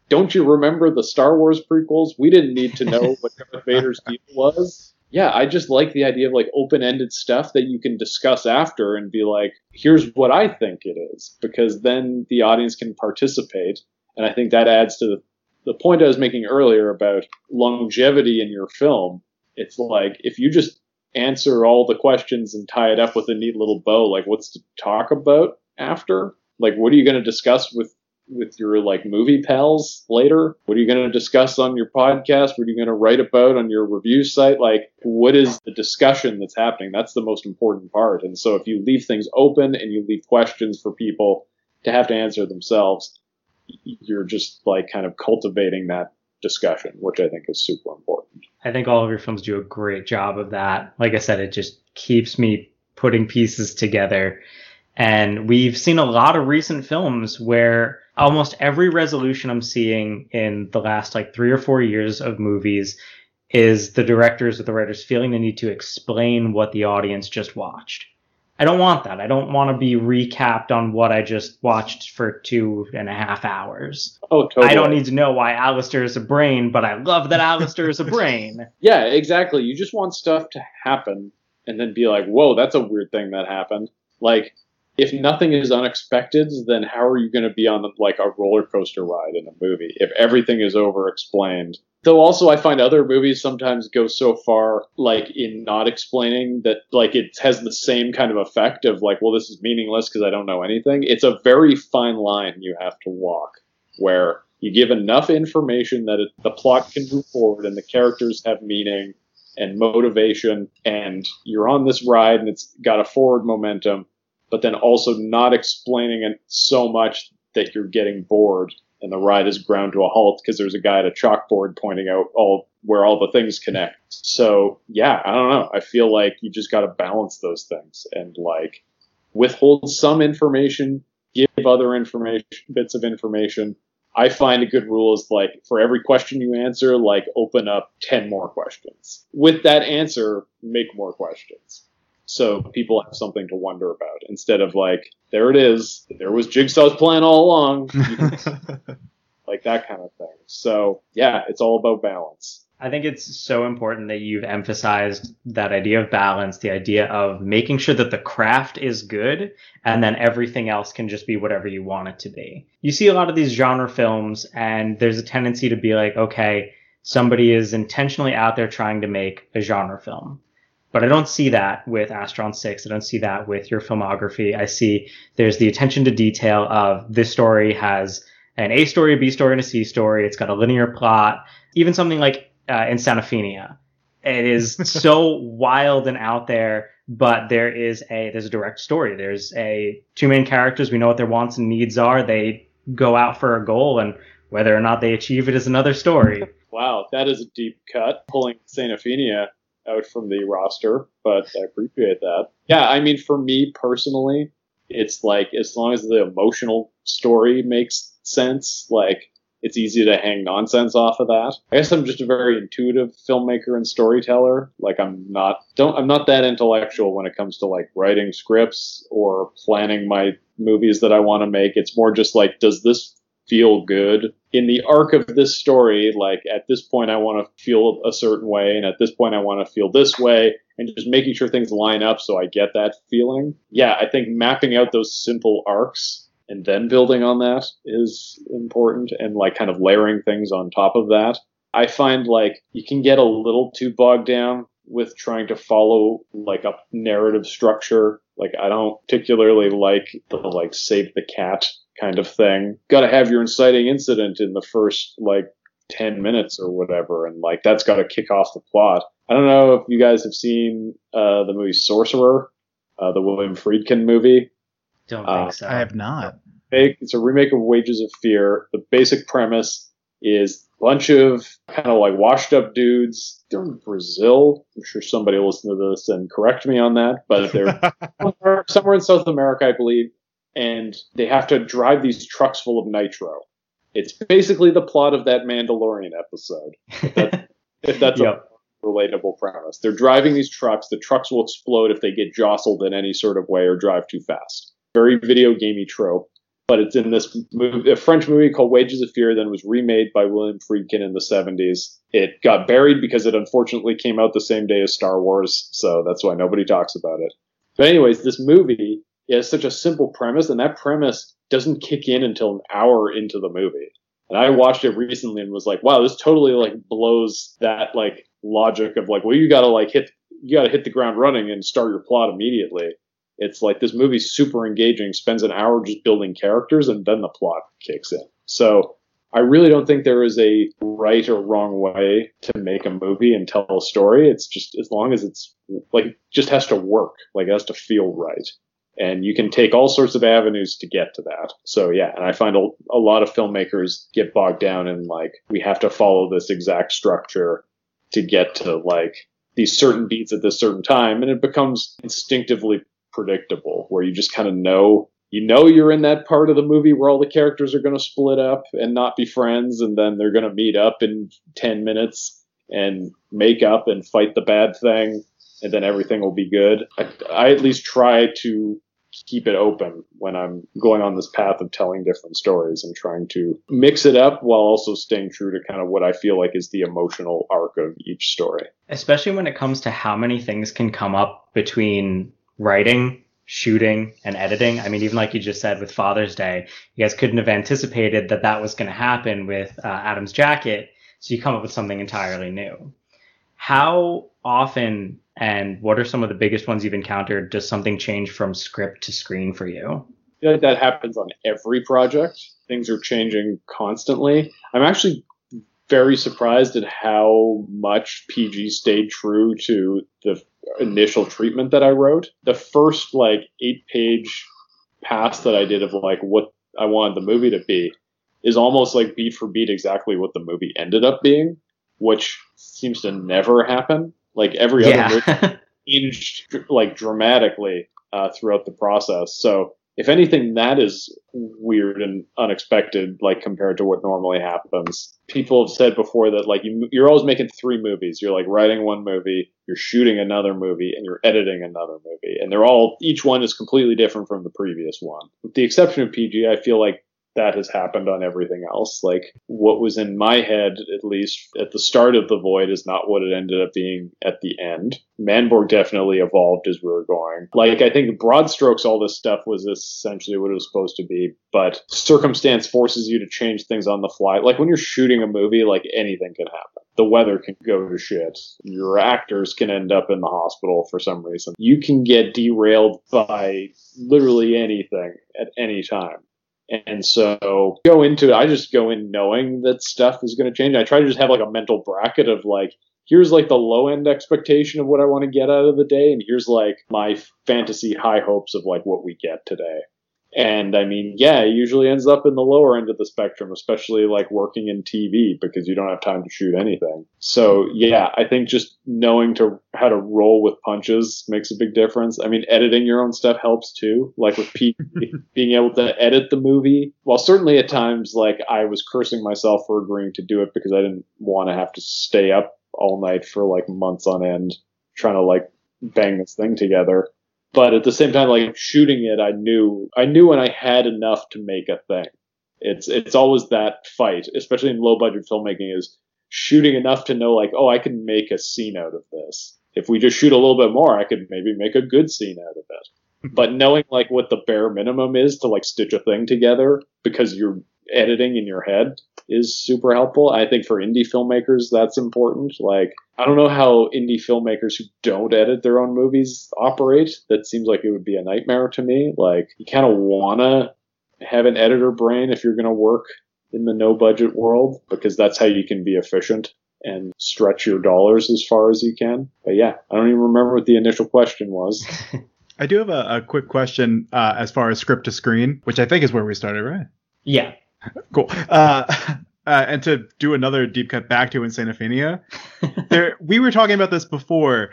Don't you remember the Star Wars prequels? We didn't need to know what Darth Vader's deal was. Yeah, I just like the idea of like open-ended stuff that you can discuss after and be like, here's what I think it is, because then the audience can participate. And I think that adds to the The point I was making earlier about longevity in your film. It's like, if you just answer all the questions and tie it up with a neat little bow, like what's to talk about after? Like, what are you going to discuss with, with your like movie pals later? What are you going to discuss on your podcast? What are you going to write about on your review site? Like, what is the discussion that's happening? That's the most important part. And so if you leave things open and you leave questions for people to have to answer themselves, you're just like kind of cultivating that discussion, which I think is super important. I think all of your films do a great job of that. Like I said, it just keeps me putting pieces together. And we've seen a lot of recent films where almost every resolution I'm seeing in the last like three or four years of movies is the directors or the writers feeling the need to explain what the audience just watched. I don't want that. I don't want to be recapped on what I just watched for two and a half hours. Oh, totally. I don't need to know why Alistair is a brain, but I love that Alistair is a brain. Yeah, exactly. You just want stuff to happen and then be like, whoa, that's a weird thing that happened. Like, if nothing is unexpected, then how are you going to be on like a roller coaster ride in a movie if everything is over-explained? Though also I find other movies sometimes go so far like in not explaining that like it has the same kind of effect of like, well, this is meaningless because I don't know anything. It's a very fine line you have to walk where you give enough information that it, the plot can move forward and the characters have meaning and motivation and you're on this ride and it's got a forward momentum, but then also not explaining it so much that you're getting bored. And the ride is ground to a halt because there's a guy at a chalkboard pointing out all where all the things connect. So, yeah, I don't know. I feel like you just got to balance those things and, like, withhold some information, give other information, bits of information. I find a good rule is, like, for every question you answer, like, open up ten more questions. With that answer, make more questions. So people have something to wonder about instead of like, there it is. There was Jigsaw's plan all along. Like that kind of thing. So yeah, it's all about balance. I think it's so important that you've emphasized that idea of balance, the idea of making sure that the craft is good and then everything else can just be whatever you want it to be. You see a lot of these genre films and there's a tendency to be like, okay, somebody is intentionally out there trying to make a genre film. But I don't see that with Astron six. I don't see that with your filmography. I see there's the attention to detail of this story has an A story, a B story, and a C story. It's got a linear plot. Even something like uh, in San Ophenia. It is so wild and out there, but there is a there's a direct story. There's a two main characters. We know what their wants and needs are. They go out for a goal, and whether or not they achieve it is another story. Wow, that is a deep cut. Pulling San Ophenia out from the roster, but I appreciate that. Yeah, I mean, for me personally, it's like, as long as the emotional story makes sense, like, it's easy to hang nonsense off of that. I guess I'm just a very intuitive filmmaker and storyteller. Like I'm not don't I'm not that intellectual when it comes to like writing scripts or planning my movies that I want to make. It's more just like, does this feel good in the arc of this story? Like at this point I want to feel a certain way, and at this point I want to feel this way, and just making sure things line up so I get that feeling. Yeah, I think mapping out those simple arcs and then building on that is important, and like kind of layering things on top of that. I find like you can get a little too bogged down with trying to follow like a narrative structure. Like I don't particularly like the like save the cat kind of thing. Got to have your inciting incident in the first like ten minutes or whatever, and like that's got to kick off the plot. I don't know if you guys have seen uh, the movie Sorcerer, uh, the William Friedkin movie. Don't think uh, so. I have not. It's a remake of Wages of Fear. The basic premise is a bunch of kind of like washed up dudes. They're in Brazil. I'm sure somebody will listen to this and correct me on that. But they're somewhere in South America, I believe. And they have to drive these trucks full of nitro. It's basically the plot of that Mandalorian episode. If that's, if that's yep. a relatable premise. They're driving these trucks. The trucks will explode if they get jostled in any sort of way or drive too fast. Very video gamey trope, but it's in this movie, a French movie called Wages of Fear, then was remade by William Friedkin in the seventies. It got buried because it unfortunately came out the same day as Star Wars, so that's why nobody talks about it. But anyways, this movie has such a simple premise, and that premise doesn't kick in until an hour into the movie. And I watched it recently and was like, wow, this totally like blows that like logic of like, well, you gotta like hit you gotta hit the ground running and start your plot immediately. It's like this movie's super engaging, spends an hour just building characters, and then the plot kicks in. So I really don't think there is a right or wrong way to make a movie and tell a story. It's just as long as it's like it just has to work, like it has to feel right. And you can take all sorts of avenues to get to that. So yeah, and I find a, a lot of filmmakers get bogged down in like, we have to follow this exact structure to get to like these certain beats at this certain time. And it becomes instinctively predictable, where you just kind of know you know you're in that part of the movie where all the characters are going to split up and not be friends, and then they're going to meet up in ten minutes and make up and fight the bad thing, and then everything will be good. I, I at least try to keep it open when I'm going on this path of telling different stories and trying to mix it up while also staying true to kind of what I feel like is the emotional arc of each story. Especially when it comes to how many things can come up between writing, shooting, and editing. I mean, even like you just said with Father's Day, you guys couldn't have anticipated that that was going to happen with uh, Adam's jacket, so you come up with something entirely new. How often and what are some of the biggest ones you've encountered does something change from script to screen for you? I feel like that happens on every project. Things are changing constantly. I'm actually very surprised at how much P G stayed true to the initial treatment that I wrote. The first like eight page pass that I did of like what I wanted the movie to be is almost like beat for beat exactly what the movie ended up being, which seems to never happen. Like every yeah. other movie changed like dramatically uh, throughout the process. So if anything, that is weird and unexpected, like compared to what normally happens. People have said before that like you, you're always making three movies. You're like writing one movie, you're shooting another movie, and you're editing another movie. And they're all, each one is completely different from the previous one. With the exception of P G, I feel like that has happened on everything else. Like what was in my head, at least at the start of The Void, is not what it ended up being at the end. Manborg definitely evolved as we were going. Like I think broad strokes, all this stuff was essentially what it was supposed to be, but circumstance forces you to change things on the fly. Like when you're shooting a movie, like anything can happen. The weather can go to shit. Your actors can end up in the hospital for some reason. You can get derailed by literally anything at any time. And so go into it. I just go in knowing that stuff is going to change. I try to just have like a mental bracket of like, here's like the low end expectation of what I want to get out of the day. And here's like my fantasy high hopes of like what we get today. And I mean, yeah, it usually ends up in the lower end of the spectrum, especially like working in T V, because you don't have time to shoot anything. So yeah, I think just knowing to how to roll with punches makes a big difference. I mean, editing your own stuff helps too, like with P- being able to edit the movie. Well, certainly at times, like I was cursing myself for agreeing to do it because I didn't want to have to stay up all night for like months on end trying to like bang this thing together. But at the same time, like shooting it, I knew I knew when I had enough to make a thing. It's it's always that fight, especially in low budget filmmaking, is shooting enough to know like, oh, I can make a scene out of this. If we just shoot a little bit more, I could maybe make a good scene out of it. But knowing like what the bare minimum is to like stitch a thing together because you're editing in your head is super helpful. I think for indie filmmakers, that's important. Like, I don't know how indie filmmakers who don't edit their own movies operate. That seems like it would be a nightmare to me. Like, you kind of want to have an editor brain if you're going to work in the no budget world, because that's how you can be efficient and stretch your dollars as far as you can. But yeah, I don't even remember what the initial question was. I do have a, a quick question uh, as far as script to screen, which I think is where we started, right? Yeah. Cool. Uh, uh, and to do another deep cut back to San Ophenia, there we were talking about this before.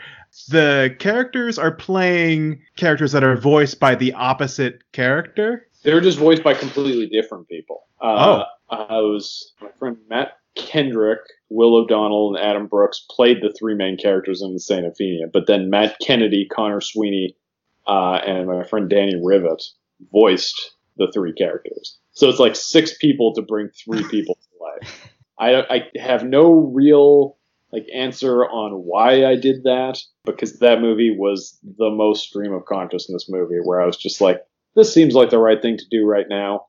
The characters are playing characters that are voiced by the opposite character. They're just voiced by completely different people. Uh, oh, I was my friend Matt Kendrick, Will O'Donnell, and Adam Brooks played the three main characters in San Ophenia, but then Matt Kennedy, Connor Sweeney, uh, and my friend Danny Rivet voiced the three characters. So it's like six people to bring three people to life. I, I have no real like answer on why I did that, because that movie was the most stream of consciousness movie where I was just like, this seems like the right thing to do right now.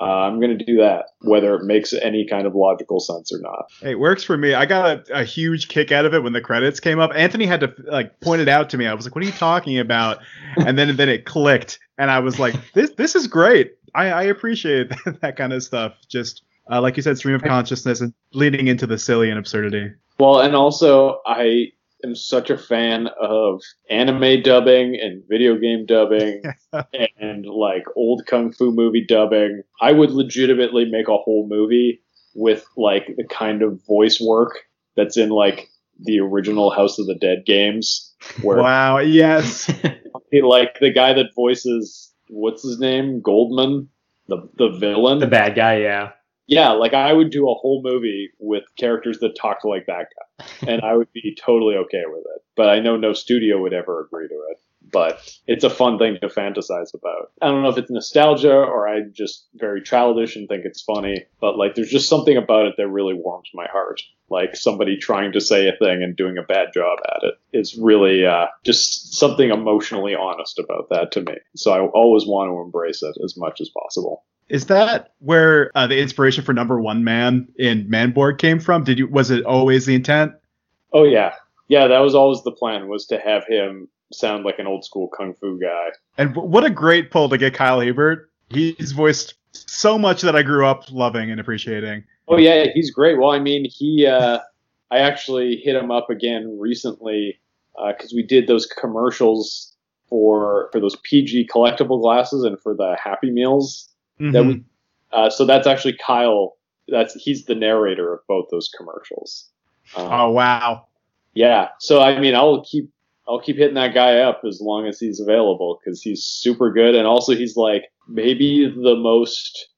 Uh, I'm going to do that, whether it makes any kind of logical sense or not. Hey, it works for me. I got a, a huge kick out of it when the credits came up. Anthony had to like point it out to me. I was like, what are you talking about? And then, then it clicked. And I was like, this this is great. I, I appreciate that, that kind of stuff. Just uh, like you said, stream of consciousness and leading into the silly and absurdity. Well, and also I am such a fan of anime dubbing and video game dubbing and like old kung fu movie dubbing. I would legitimately make a whole movie with like the kind of voice work that's in like the original House of the Dead games. Where wow, yes. Like the guy that voices... what's his name? Goldman, the the villain, the bad guy. Yeah, yeah. Like I would do a whole movie with characters that talked like that guy, and I would be totally okay with it. But I know no studio would ever agree to it. But it's a fun thing to fantasize about. I don't know if it's nostalgia or I'm just very childish and think it's funny. But like, there's just something about it that really warms my heart. Like somebody trying to say a thing and doing a bad job at it is really uh, just something emotionally honest about that to me. So I always want to embrace it as much as possible. Is that where uh, the inspiration for Number One Man in Manborg came from? Did you? Was it always the intent? Oh, yeah. Yeah, that was always the plan, was to have him sound like an old school kung fu guy. And what a great pull to get Kyle Hebert. He's voiced so much that I grew up loving and appreciating. Oh yeah, he's great. Well, I mean, he uh I actually hit him up again recently uh because we did those commercials for for those P G collectible glasses and for the Happy Meals. Mm-hmm. that we uh so that's actually Kyle. That's he's the narrator of both those commercials. Um, oh wow. Yeah. So I mean, I'll keep I'll keep hitting that guy up as long as he's available, because he's super good. And also he's like maybe the most,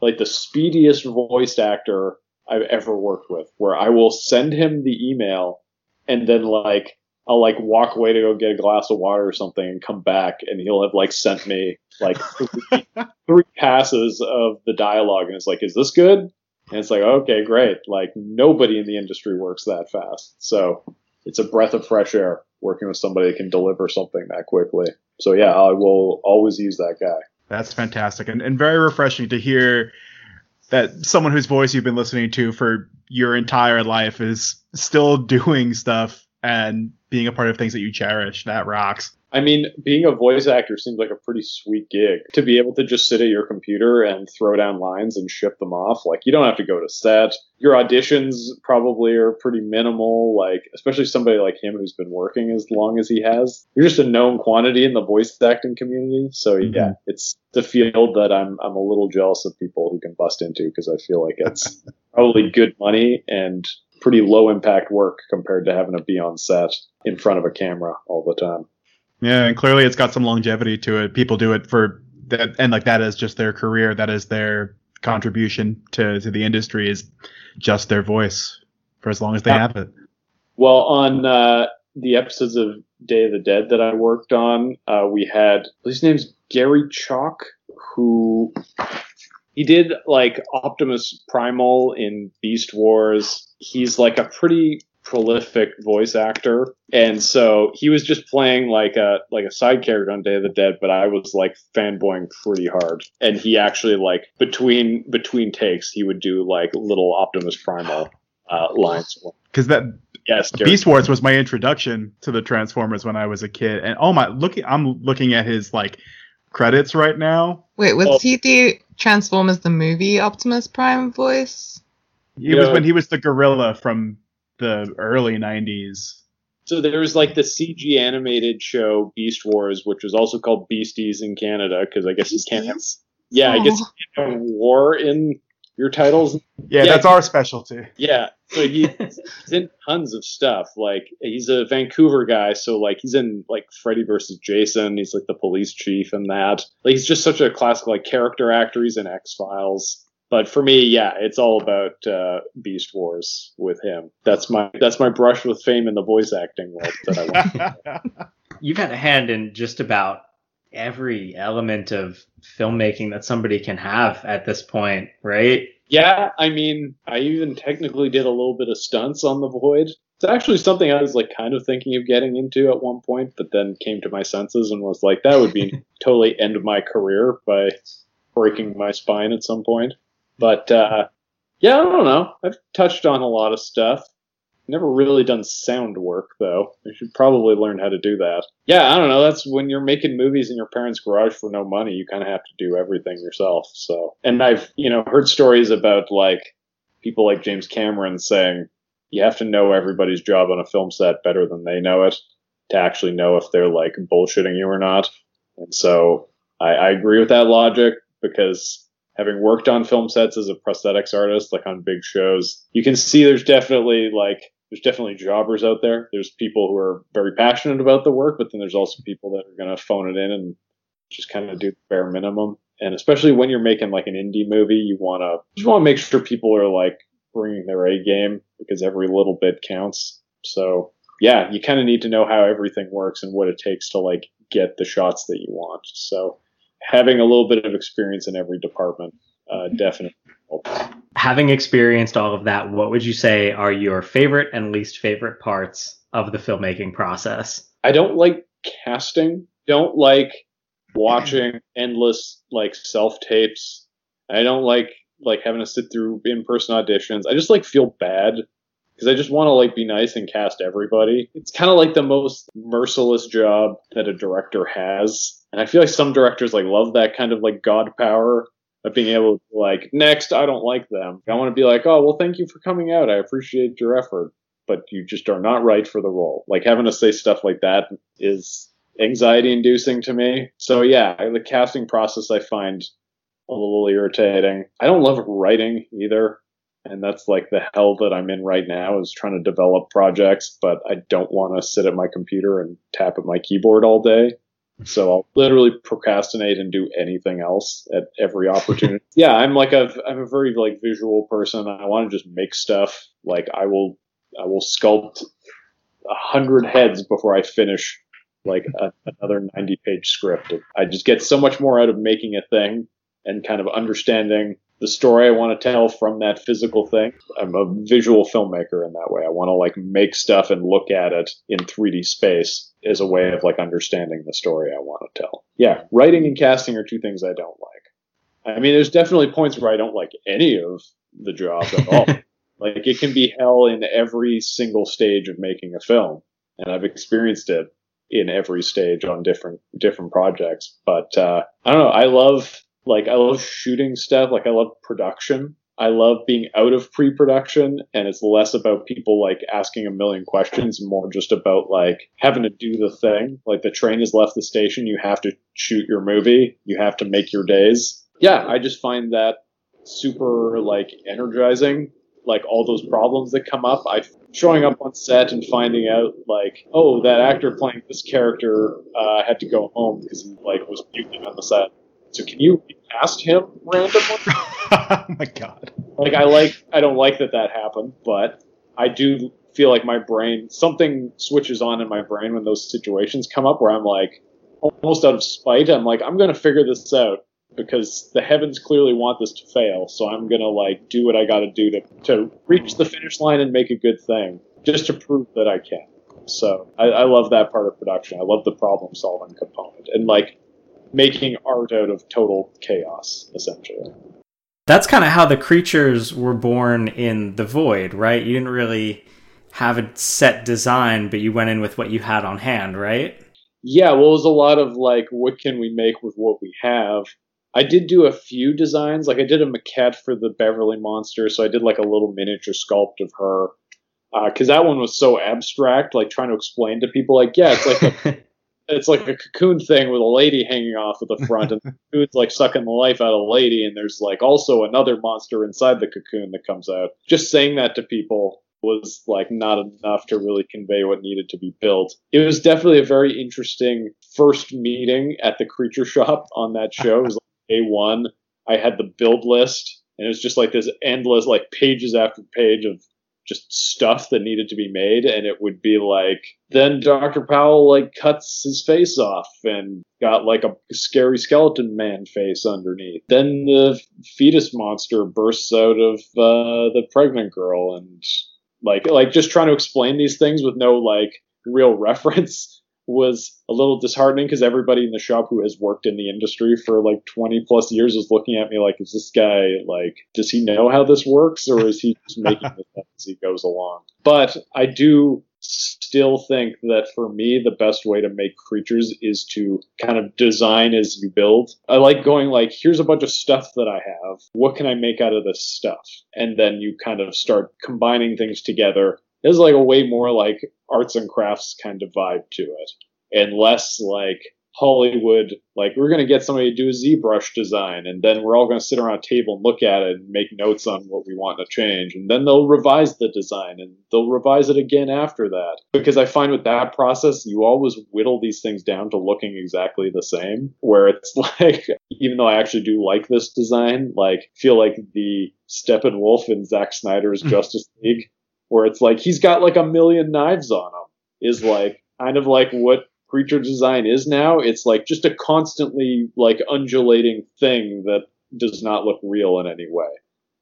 like the speediest voiced actor I've ever worked with, where I will send him the email and then like I'll like walk away to go get a glass of water or something and come back and he'll have like sent me like three, three passes of the dialogue. And it's like, is this good? And it's like, okay, great. Like nobody in the industry works that fast. So it's a breath of fresh air working with somebody that can deliver something that quickly. So yeah, I will always use that guy. That's fantastic. And, and very refreshing to hear that someone whose voice you've been listening to for your entire life is still doing stuff and being a part of things that you cherish. That rocks. I mean, being a voice actor seems like a pretty sweet gig. To be able to just sit at your computer and throw down lines and ship them off, like, you don't have to go to set. Your auditions probably are pretty minimal, like, especially somebody like him who's been working as long as he has. You're just a known quantity in the voice acting community. So, yeah, mm-hmm. It's the field that I'm I'm a little jealous of people who can bust into, because I feel like it's probably good money and pretty low impact work compared to having to be on set in front of a camera all the time. Yeah, and clearly it's got some longevity to it. People do it for that, and like that is just their career. That is their contribution to, to the industry, is just their voice for as long as they have it. Well, on uh, the episodes of Day of the Dead that I worked on, uh, we had, his name's Gary Chalk, who he did like Optimus Primal in Beast Wars. He's like a pretty prolific voice actor, and so he was just playing like a like a side character on Day of the Dead, but I was like fanboying pretty hard, and he actually like between between takes he would do like little Optimus Primal uh lines, because that yes Gary Beast Wars was my introduction to the Transformers when I was a kid. And oh my, looking I'm looking at his like credits right now. Wait, was oh. he the Transformers the movie Optimus Prime voice? It you was know, when he was the gorilla from the early nineties. So there was like the C G animated show Beast Wars, which was also called Beasties in Canada, because I guess Beasties? you can't have yeah Aww. I guess you can't have war in your titles. Yeah, yeah that's he, our specialty. Yeah, so he, he's in tons of stuff. Like he's a Vancouver guy, so like he's in like Freddy versus Jason. He's like the police chief in that. Like he's just such a classic like character actor. He's in X-Files. But for me, yeah, it's all about uh, Beast Wars with him. That's my that's my brush with fame in the voice acting world that I want. You've had a hand in just about every element of filmmaking that somebody can have at this point, right? Yeah, I mean, I even technically did a little bit of stunts on The Void. It's actually something I was like kind of thinking of getting into at one point, but then came to my senses and was like, that would be totally end my career by breaking my spine at some point. But, uh, yeah, I don't know. I've touched on a lot of stuff. Never really done sound work, though. I should probably learn how to do that. Yeah, I don't know. That's when you're making movies in your parents' garage for no money, you kind of have to do everything yourself. So, and I've, you know, heard stories about, like, people like James Cameron saying, you have to know everybody's job on a film set better than they know it to actually know if they're, like, bullshitting you or not. And so I, I agree with that logic, because having worked on film sets as a prosthetics artist, like on big shows, you can see there's definitely like there's definitely jobbers out there. There's people who are very passionate about the work, but then there's also people that are going to phone it in and just kind of do the bare minimum. And especially when you're making like an indie movie, you want to you want to make sure people are like bringing their A game, because every little bit counts. So yeah, you kind of need to know how everything works and what it takes to like get the shots that you want. So having a little bit of experience in every department uh, definitely helps. Having experienced all of that, what would you say are your favorite and least favorite parts of the filmmaking process? I don't like casting. Don't like watching endless like self-tapes. I don't like like having to sit through in-person auditions. I just like feel bad, because I just want to like be nice and cast everybody. It's kind of like the most merciless job that a director has. And I feel like some directors like love that kind of like God power of being able to like, next, I don't like them. I want to be like, oh, well, thank you for coming out. I appreciate your effort, but you just are not right for the role. Like having to say stuff like that is anxiety inducing to me. So yeah, the casting process I find a little irritating. I don't love writing either. And that's like the hell that I'm in right now, is trying to develop projects, but I don't want to sit at my computer and tap at my keyboard all day. So I'll literally procrastinate and do anything else at every opportunity. Yeah, I'm like a I'm a very like visual person. I want to just make stuff. Like I will I will sculpt a hundred heads before I finish like a, another ninety page script. I just get so much more out of making a thing and kind of understanding the story I want to tell from that physical thing. I'm a visual filmmaker in that way. I want to like make stuff and look at it in three D space as a way of like understanding the story I want to tell. Yeah, writing and casting are two things I don't like. I mean, there's definitely points where I don't like any of the jobs at all. Like it can be hell in every single stage of making a film, and I've experienced it in every stage on different different projects. But uh, I don't know. I love like I love shooting stuff. Like I love production. I love being out of pre-production, and it's less about people like asking a million questions, and more just about like having to do the thing. Like the train has left the station. You have to shoot your movie. You have to make your days. Yeah, I just find that super like energizing. Like all those problems that come up, I showing up on set and finding out like, oh, that actor playing this character uh, had to go home because he like was puking on the set. So can you recast him randomly? Oh my god! Like I like I don't like that that happened, but I do feel like my brain something switches on in my brain when those situations come up where I'm like almost out of spite. I'm like I'm gonna figure this out. Because the heavens clearly want this to fail, so I'm gonna like do what I gotta do to to reach the finish line and make a good thing, just to prove that I can. So I, I love that part of production. I love the problem solving component and like making art out of total chaos, essentially. That's kind of how the creatures were born in The Void, right? You didn't really have a set design, but you went in with what you had on hand, right? Yeah, well, it was a lot of like, what can we make with what we have? I did do a few designs. Like I did a maquette for the Beverly Monster, so I did like a little miniature sculpt of her. Because uh, that one was so abstract, like trying to explain to people, like, yeah, it's like a, it's like a cocoon thing with a lady hanging off at the front, and the cocoon's like sucking the life out of a lady, and there's like also another monster inside the cocoon that comes out. Just saying that to people was like not enough to really convey what needed to be built. It was definitely a very interesting first meeting at the Creature Shop on that show. It was like, A one, I had the build list, and it was just like this endless, like pages after page of just stuff that needed to be made. And it would be like, then Doctor Powell like cuts his face off and got like a scary skeleton man face underneath. Then the fetus monster bursts out of uh, the pregnant girl, and like like just trying to explain these things with no like real reference was a little disheartening, because everybody in the shop who has worked in the industry for like twenty plus years is looking at me like, is this guy like, does he know how this works, or is he just making this up as he goes along? But I do still think that for me, the best way to make creatures is to kind of design as you build. I like going like, here's a bunch of stuff that I have. What can I make out of this stuff? And then you kind of start combining things together. There's like a way more like arts and crafts kind of vibe to it, and less like Hollywood, like we're going to get somebody to do a ZBrush design, and then we're all going to sit around a table and look at it and make notes on what we want to change. And then they'll revise the design, and they'll revise it again after that. Because I find with that process, you always whittle these things down to looking exactly the same, where it's like, even though I actually do like this design, like feel like the Steppenwolf in Zack Snyder's mm. Justice League, where it's like he's got like a million knives on him, is like kind of like what creature design is now. It's like just a constantly like undulating thing that does not look real in any way.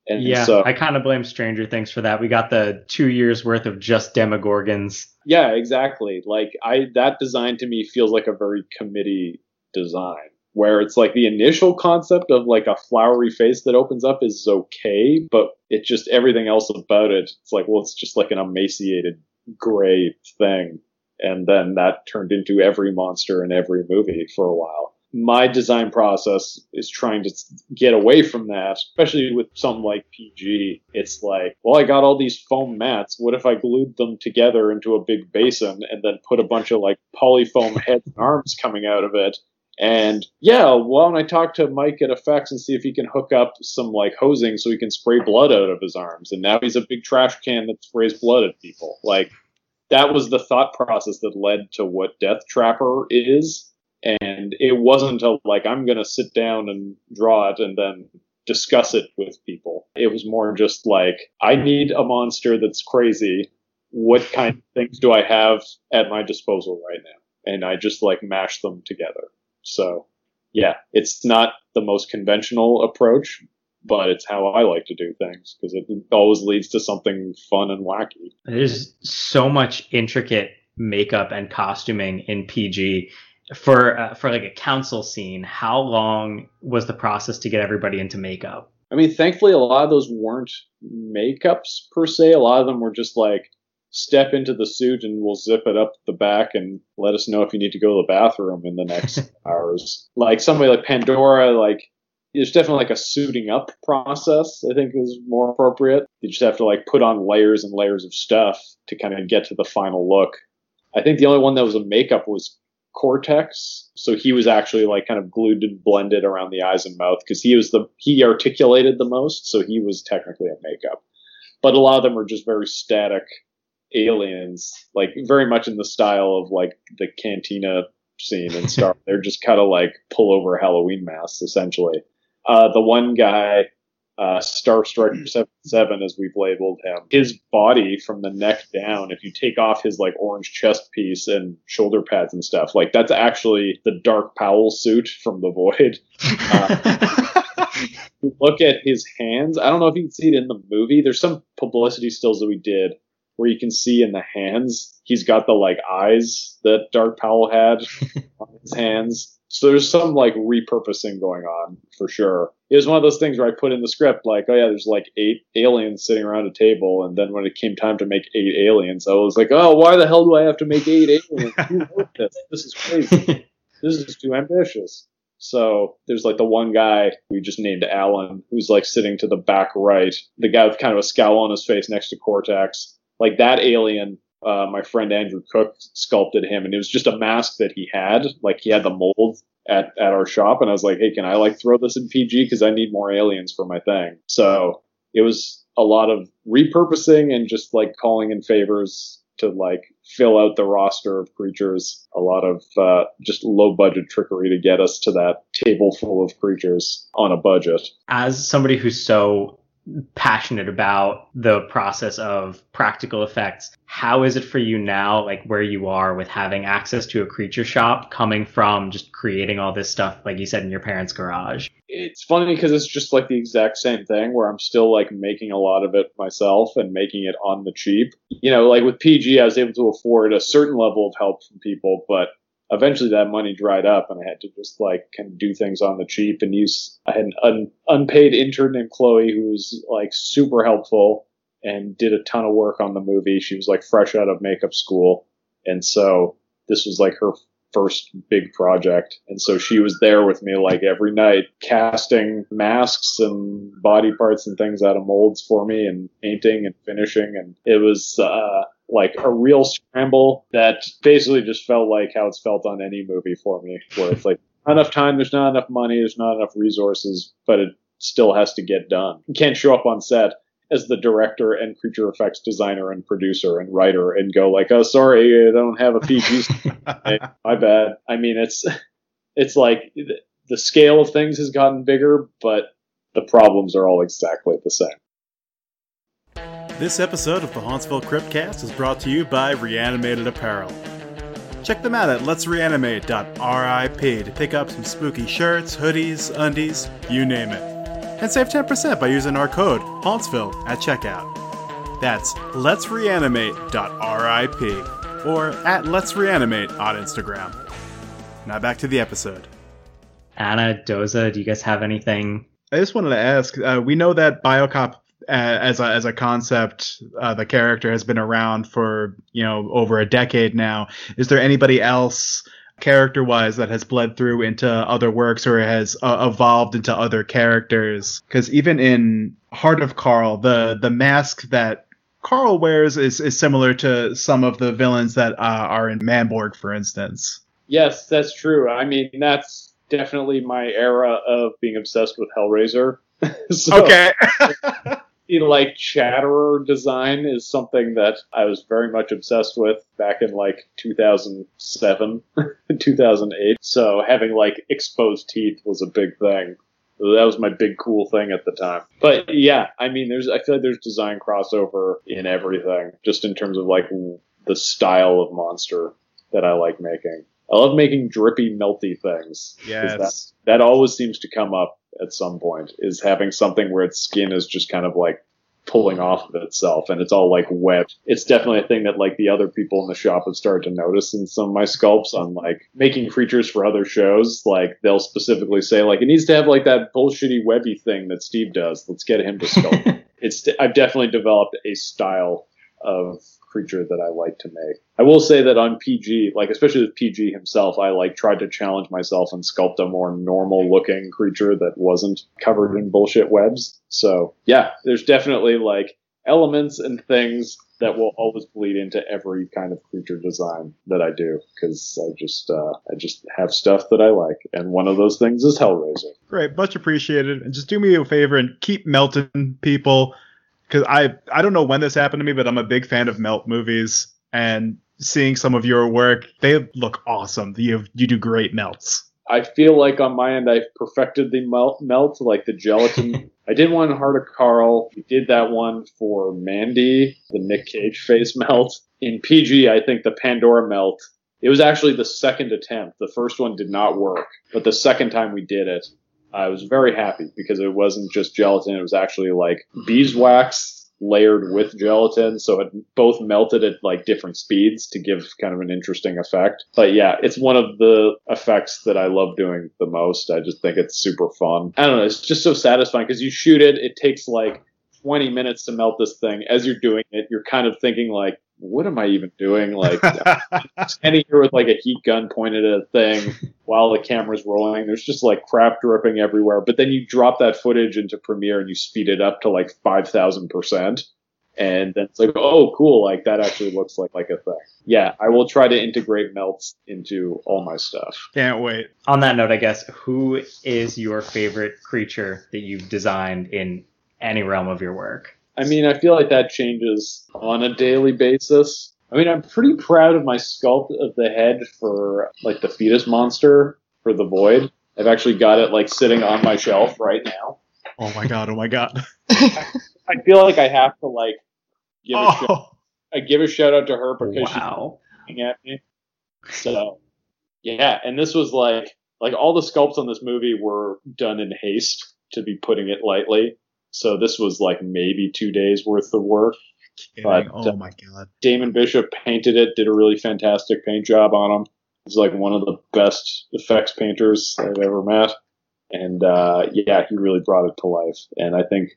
And yeah, so, I kind of blame Stranger Things for that. We got the two years worth of just Demogorgons. Yeah, exactly. Like I that design to me feels like a very committee design, where it's like the initial concept of like a flowery face that opens up is okay, but it's just everything else about it. It's like, well, it's just like an emaciated gray thing. And then that turned into every monster in every movie for a while. My design process is trying to get away from that, especially with some like P G. It's like, well, I got all these foam mats. What if I glued them together into a big basin and then put a bunch of like polyfoam heads and arms coming out of it? And yeah, why don't I talk to Mike at Effects and see if he can hook up some like hosing so he can spray blood out of his arms. And now he's a big trash can that sprays blood at people. Like that was the thought process that led to what Death Trapper is. And it wasn't a, like, I'm going to sit down and draw it and then discuss it with people. It was more just like, I need a monster that's crazy. What kind of things do I have at my disposal right now? And I just like mash them together. So, yeah, it's not the most conventional approach, but it's how I like to do things, because it always leads to something fun and wacky. There's so much intricate makeup and costuming in P G. For uh, for like a council scene, how long was the process to get everybody into makeup? I mean, thankfully, a lot of those weren't makeups per se. A lot of them were just like, step into the suit and we'll zip it up the back and let us know if you need to go to the bathroom in the next hours. Like somebody like Pandora, like there's definitely like a suiting up process, I think is more appropriate. You just have to like put on layers and layers of stuff to kind of get to the final look. I think the only one that was a makeup was Cortex. So he was actually like kind of glued and blended around the eyes and mouth because he was the, he articulated the most. So he was technically a makeup, but a lot of them are just very static aliens, like very much in the style of like the cantina scene and stuff. They're just kind of like pull over Halloween masks, essentially. Uh, the one guy, Uh, Star Striker seventy-seven, as we've labeled him, his body from the neck down, if you take off his like orange chest piece and shoulder pads and stuff, like that's actually the Dark Powell suit from The Void. Uh, look at his hands. I don't know if you can see it in the movie. There's some publicity stills that we did where you can see in the hands, he's got the like eyes that Dark Powell had on his hands. So there's some like repurposing going on for sure. It was one of those things where I put in the script like, oh yeah, there's like eight aliens sitting around a table. And then when it came time to make eight aliens, I was like, oh, why the hell do I have to make eight aliens? Who wrote this? This is crazy. This is too ambitious. So there's like the one guy we just named Alan, who's like sitting to the back right, the guy with kind of a scowl on his face next to Cortex. Like that alien, Uh, my friend Andrew Cook sculpted him, and it was just a mask that he had. Like he had the mold at, at our shop, and I was like, hey, can I like throw this in P G? Because I need more aliens for my thing. So it was a lot of repurposing and just like calling in favors to like fill out the roster of creatures. A lot of uh, just low budget trickery to get us to that table full of creatures on a budget. As somebody who's so passionate about the process of practical effects, how is it for you now, like where you are with having access to a creature shop, coming from just creating all this stuff, like you said, in your parents' garage? It's funny because it's just like the exact same thing where I'm still like making a lot of it myself and making it on the cheap. You know, like with P G, I was able to afford a certain level of help from people, but eventually that money dried up and I had to just like kind of do things on the cheap and use, I had an un, unpaid intern named Chloe who was like super helpful and did a ton of work on the movie. She was like fresh out of makeup school. And so this was like her first big project. And so she was there with me like every night casting masks and body parts and things out of molds for me and painting and finishing. And it was, uh, like a real scramble that basically just felt like how it's felt on any movie for me, where it's like not enough time, there's not enough money, there's not enough resources, but it still has to get done. You can't show up on set as the director and creature effects designer and producer and writer and go like, oh, sorry, I don't have a P G. My bad. I mean, it's, it's like the scale of things has gotten bigger, but the problems are all exactly the same. This episode of the Hauntsville Cryptcast is brought to you by Reanimated Apparel. Check them out at lets reanimate dot R I P to pick up some spooky shirts, hoodies, undies, you name it. And save ten percent by using our code Hauntsville at checkout. That's lets reanimate dot R I P or at letsreanimate on Instagram. Now back to the episode. Anna, Doza, do you guys have anything? I just wanted to ask, uh, we know that BioCop as a as a concept, uh, the character has been around for, you know, over a decade now. Is there anybody else character wise that has bled through into other works or has uh, evolved into other characters? Because even in Heart of Carl, the the mask that Carl wears is, is similar to some of the villains that uh, are in Manborg, for instance. Yes, that's true. I mean, that's definitely my era of being obsessed with Hellraiser. So, okay. The like Chatterer design is something that I was very much obsessed with back in like two thousand seven, two thousand eight. So having like exposed teeth was a big thing. That was my big cool thing at the time. But yeah, I mean, there's I feel like there's design crossover in everything, just in terms of like the style of monster that I like making. I love making drippy, melty things. Yes. That, that always seems to come up at some point, is having something where its skin is just kind of like pulling off of itself and it's all like webbed. It's definitely a thing that like the other people in the shop have started to notice in some of my sculpts on like making creatures for other shows. Like they'll specifically say like, it needs to have like that bullshitty webby thing that Steve does. Let's get him to sculpt. It's, I've definitely developed a style of creature that I like to make. I will say that on P G, like especially with P G himself, I like tried to challenge myself and sculpt a more normal looking creature that wasn't covered in bullshit webs. So yeah, there's definitely like elements and things that will always bleed into every kind of creature design that I do, because I just uh, I just have stuff that I like, and one of those things is Hellraiser. Great, much appreciated, and just do me a favor and keep melting people, because I I don't know when this happened to me, but I'm a big fan of melt movies, and seeing some of your work, they look awesome. You you do great melts. I feel like on my end, I've perfected the melt, melt like the gelatin. I did one in Heart of Carl. We did that one for Mandy, the Nick Cage face melt. In P G, I think the Pandora melt. It was actually the second attempt. The first one did not work, but the second time we did it, I was very happy because it wasn't just gelatin. It was actually like beeswax layered with gelatin, so it both melted at like different speeds to give kind of an interesting effect. But yeah, it's one of the effects that I love doing the most. I just think it's super fun. I don't know, it's just so satisfying because you shoot it, it takes like twenty minutes to melt this thing. As you're doing it, you're kind of thinking like, what am I even doing? Like standing here with like a heat gun pointed at a thing while the camera's rolling. There's just like crap dripping everywhere. But then you drop that footage into Premiere and you speed it up to like five thousand percent. And then it's like, oh, cool. Like that actually looks like, like a thing. Yeah, I will try to integrate melts into all my stuff. Can't wait. On that note, I guess, who is your favorite creature that you've designed in any realm of your work? I mean, I feel like that changes on a daily basis. I mean, I'm pretty proud of my sculpt of the head for, like, the fetus monster for The Void. I've actually got it, like, sitting on my shelf right now. Oh, my God. Oh, my God. I, I feel like I have to, like, give oh. a shout-out. I give a shout-out to her because wow. she's looking at me. So, yeah. And this was, like, like, all the sculpts on this movie were done in haste, to be putting it lightly. So this was like maybe two days worth of work. But, oh my God. Uh, Damon Bishop painted it, did a really fantastic paint job on him. He's like one of the best effects painters I've ever met. And uh, yeah, he really brought it to life. And I think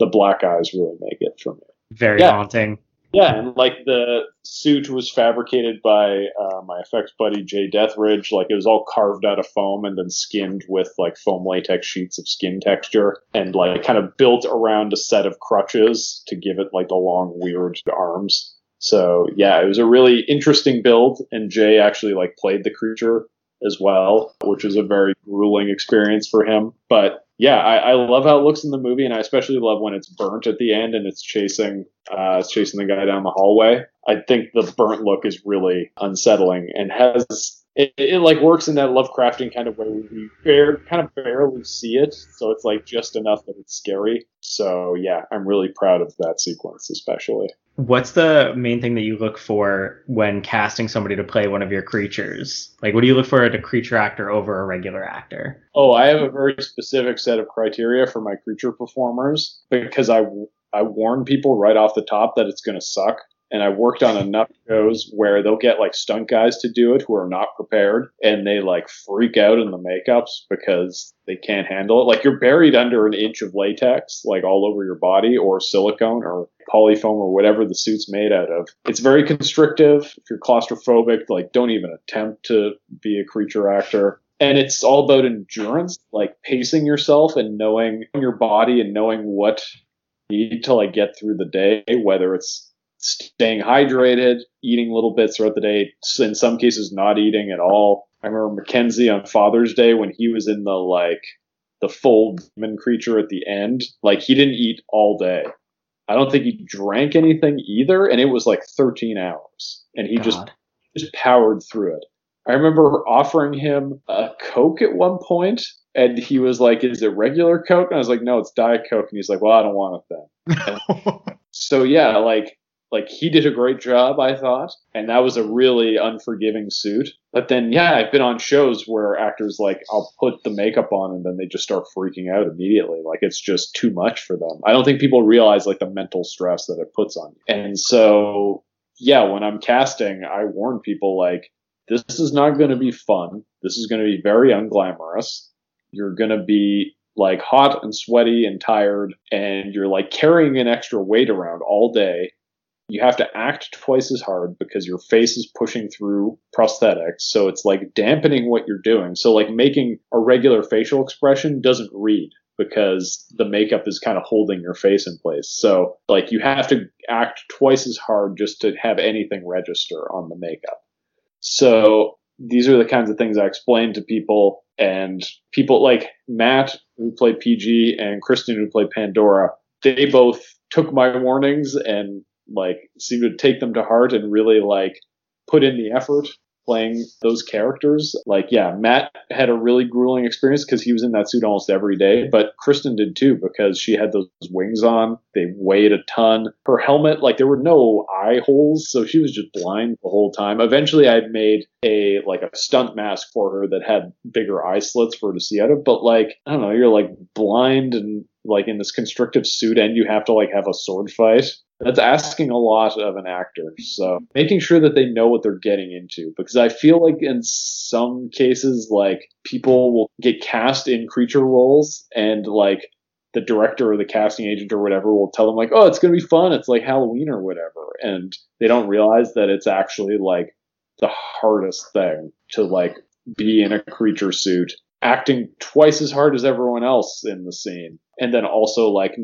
the black eyes really make it for me. Very yeah. haunting. Yeah, and like the suit was fabricated by uh, my effects buddy Jay Deathridge. Like it was all carved out of foam and then skinned with like foam latex sheets of skin texture, and like kind of built around a set of crutches to give it like the long weird arms. So yeah, it was a really interesting build, and Jay actually like played the creature as well, which was a very grueling experience for him. But yeah, I, I love how it looks in the movie, and I especially love when it's burnt at the end and it's chasing uh, it's chasing the guy down the hallway. I think the burnt look is really unsettling and has it, it like works in that Lovecraftian kind of way where you bare, kind of barely see it, so it's like just enough that it's scary. So yeah, I'm really proud of that sequence especially. What's the main thing that you look for when casting somebody to play one of your creatures? Like, what do you look for at a creature actor over a regular actor? Oh, I have a very specific set of criteria for my creature performers, because I, I warn people right off the top that it's going to suck. And I worked on enough shows where they'll get like stunt guys to do it who are not prepared, and they like freak out in the makeups because they can't handle it. Like you're buried under an inch of latex, like all over your body, or silicone or polyfoam or whatever the suit's made out of. It's very constrictive. If you're claustrophobic, like don't even attempt to be a creature actor. And it's all about endurance, like pacing yourself and knowing your body and knowing what you need to like get through the day, whether it's staying hydrated, eating little bits throughout the day, in some cases not eating at all. I remember Mackenzie on Father's Day when he was in the like the full demon creature at the end, like he didn't eat all day. I don't think he drank anything either, and it was like thirteen hours, and he God. just just powered through it. I remember offering him a Coke at one point, and he was like, is it regular Coke? And I was like, no, it's Diet Coke. And he's like, well, I don't want it then. So yeah, like Like, he did a great job, I thought, and that was a really unforgiving suit. But then, yeah, I've been on shows where actors, like, I'll put the makeup on, and then they just start freaking out immediately. Like, it's just too much for them. I don't think people realize, like, the mental stress that it puts on you. And so, yeah, when I'm casting, I warn people, like, this is not going to be fun. This is going to be very unglamorous. You're going to be like hot and sweaty and tired, and you're like carrying an extra weight around all day. You have to act twice as hard because your face is pushing through prosthetics. So it's like dampening what you're doing. So like making a regular facial expression doesn't read because the makeup is kind of holding your face in place. So like you have to act twice as hard just to have anything register on the makeup. So these are the kinds of things I explain to people, and people like Matt, who played P G, and Kristen, who played Pandora, they both took my warnings and like seemed to take them to heart and really like put in the effort playing those characters. Like, yeah, Matt had a really grueling experience because he was in that suit almost every day, but Kristen did too because she had those wings on. They weighed a ton. Her helmet, like there were no eye holes, so she was just blind the whole time. Eventually I made a like a stunt mask for her that had bigger eye slits for her to see out of, but like, I don't know, you're like blind and like in this constrictive suit and you have to like have a sword fight. That's asking a lot of an actor. So making sure that they know what they're getting into, because I feel like in some cases, like people will get cast in creature roles and like the director or the casting agent or whatever will tell them like, oh, it's going to be fun. It's like Halloween or whatever. And they don't realize that it's actually like the hardest thing to like be in a creature suit, acting twice as hard as everyone else in the scene. And then also like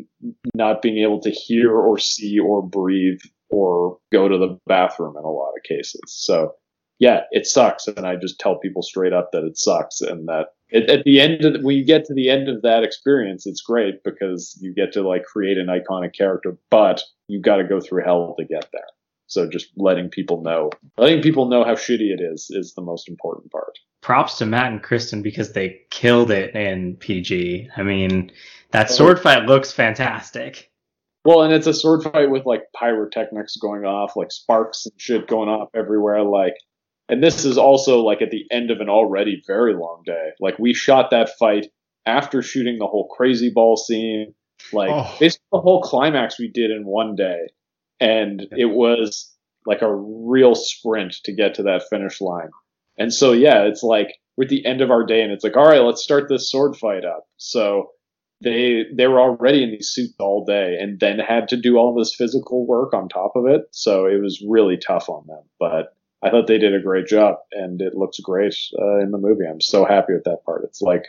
not being able to hear or see or breathe or go to the bathroom in a lot of cases. So yeah, it sucks. And I just tell people straight up that it sucks. And that it, at the end, of, when you get to the end of that experience, it's great because you get to like create an iconic character, but you got to go through hell to get there. So just letting people know, letting people know how shitty it is, is the most important part. Props to Matt and Kristen because they killed it in P G. I mean, that sword fight looks fantastic. Well, and it's a sword fight with like pyrotechnics going off, like sparks and shit going off everywhere. Like, and this is also like at the end of an already very long day. Like we shot that fight after shooting the whole crazy ball scene, like oh. basically the whole climax we did in one day. And it was like a real sprint to get to that finish line. And so, yeah, it's like with the end of our day and it's like, all right, let's start this sword fight up. So they they were already in these suits all day and then had to do all this physical work on top of it. So it was really tough on them. But I thought they did a great job and it looks great uh, in the movie. I'm so happy with that part. It's like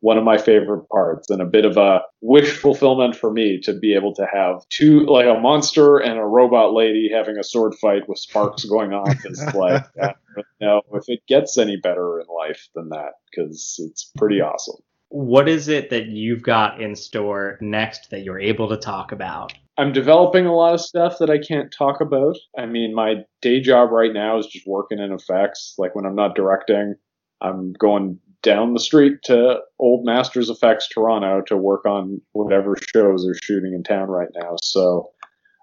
one of my favorite parts and a bit of a wish fulfillment for me to be able to have two, like a monster and a robot lady having a sword fight with sparks going off. It's like, I don't really know if it gets any better in life than that, because it's pretty awesome. What is it that you've got in store next that you're able to talk about? I'm developing a lot of stuff that I can't talk about. I mean, my day job right now is just working in effects. Like when I'm not directing, I'm going down the street to Old Masters Effects Toronto to work on whatever shows are shooting in town right now. So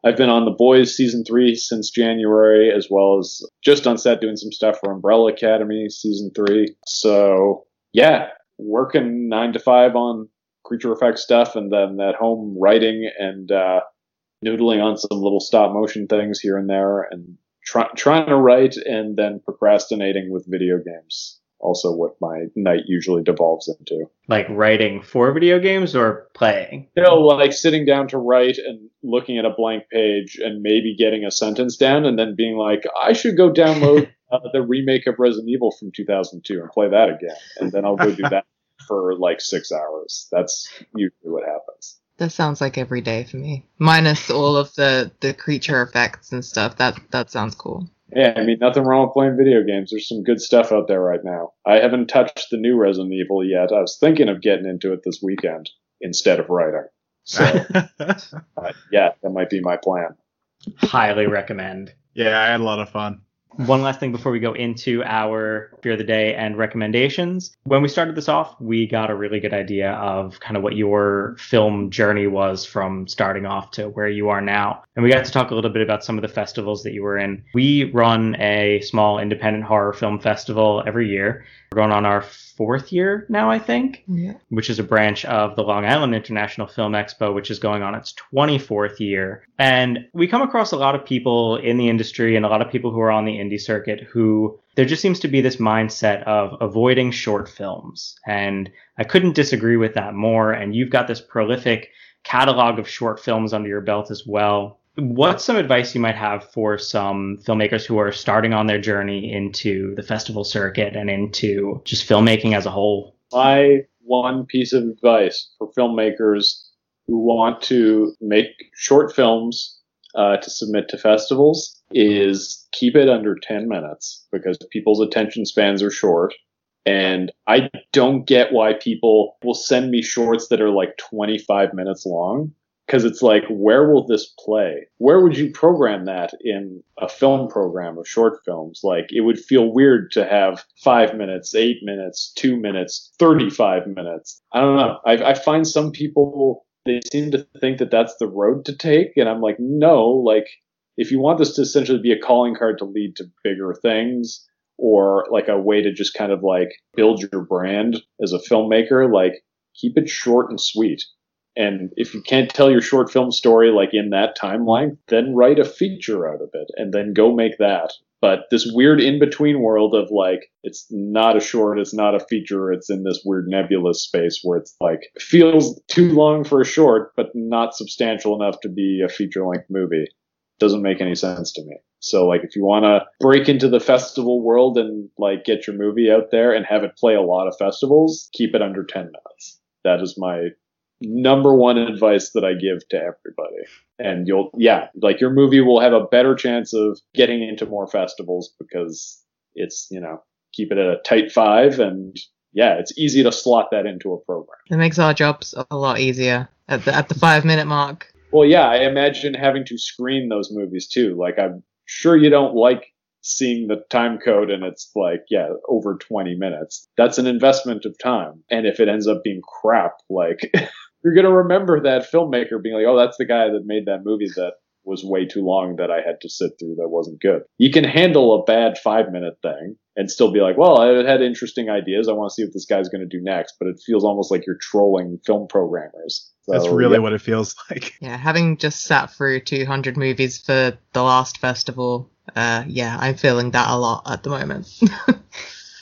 I've been on The Boys season three since January, as well as just on set doing some stuff for Umbrella Academy season three. So yeah, working nine to five on creature effects stuff and then at home writing and uh, noodling on some little stop motion things here and there and try- trying to write and then procrastinating with video games. Also what my night usually devolves into. Like writing for video games or playing? You know, like sitting down to write and looking at a blank page and maybe getting a sentence down and then being like, I should go download uh, the remake of Resident Evil from two thousand two and play that again. And then I'll go do that for like six hours. That's usually what happens. That sounds like every day for me. Minus all of the, the creature effects and stuff. That that sounds cool. Yeah, I mean, nothing wrong with playing video games. There's some good stuff out there right now. I haven't touched the new Resident Evil yet. I was thinking of getting into it this weekend instead of writing. So, uh, yeah, that might be my plan. Highly recommend. Yeah, I had a lot of fun. One last thing before we go into our Fear of the Day and recommendations. When we started this off, we got a really good idea of kind of what your film journey was from starting off to where you are now. And we got to talk a little bit about some of the festivals that you were in. We run a small independent horror film festival every year. We're going on our fourth year now, I think, yeah. Which is a branch of the Long Island International Film Expo, which is going on its twenty-fourth year. And we come across a lot of people in the industry and a lot of people who are on the indie circuit who there just seems to be this mindset of avoiding short films. And I couldn't disagree with that more. And you've got this prolific catalog of short films under your belt as well. what's some advice you might have for some filmmakers who are starting on their journey into the festival circuit and into just filmmaking as a whole? My one piece of advice for filmmakers who want to make short films uh, to submit to festivals is keep it under ten minutes, because people's attention spans are short. And I don't get why people will send me shorts that are like twenty-five minutes long, because it's like, where will this play? Where would you program that in a film program of short films? Like, it would feel weird to have five minutes, eight minutes, two minutes, thirty-five minutes. I don't know. I, I find some people, they seem to think that that's the road to take. And I'm like, no, like, if you want this to essentially be a calling card to lead to bigger things, or like a way to just kind of like build your brand as a filmmaker, like, keep it short and sweet. And if you can't tell your short film story like in that timeline, then write a feature out of it and then go make that. But this weird in-between world of like, it's not a short, it's not a feature, it's in this weird nebulous space where it's like, feels too long for a short, but not substantial enough to be a feature-length movie. Doesn't make any sense to me. So like, if you want to break into the festival world and like get your movie out there and have it play a lot of festivals, keep it under ten minutes. That is my number one advice that I give to everybody. And you'll, yeah, like your movie will have a better chance of getting into more festivals because it's, you know, keep it at a tight five, and yeah, it's easy to slot that into a program. It makes our jobs a lot easier at the, at the five minute mark. Well, yeah, I imagine having to screen those movies too. Like, I'm sure you don't like seeing the time code and it's like, yeah, over twenty minutes. That's an investment of time. And if it ends up being crap, like, you're going to remember that filmmaker being like, oh, that's the guy that made that movie that was way too long that I had to sit through, that wasn't good. You can handle a bad five minute thing and still be like, well, I had interesting ideas, I want to see what this guy's going to do next. But it feels almost like you're trolling film programmers. So, that's really yeah. what it feels like. Yeah, having just sat through two hundred movies for the last festival, uh, yeah, I'm feeling that a lot at the moment.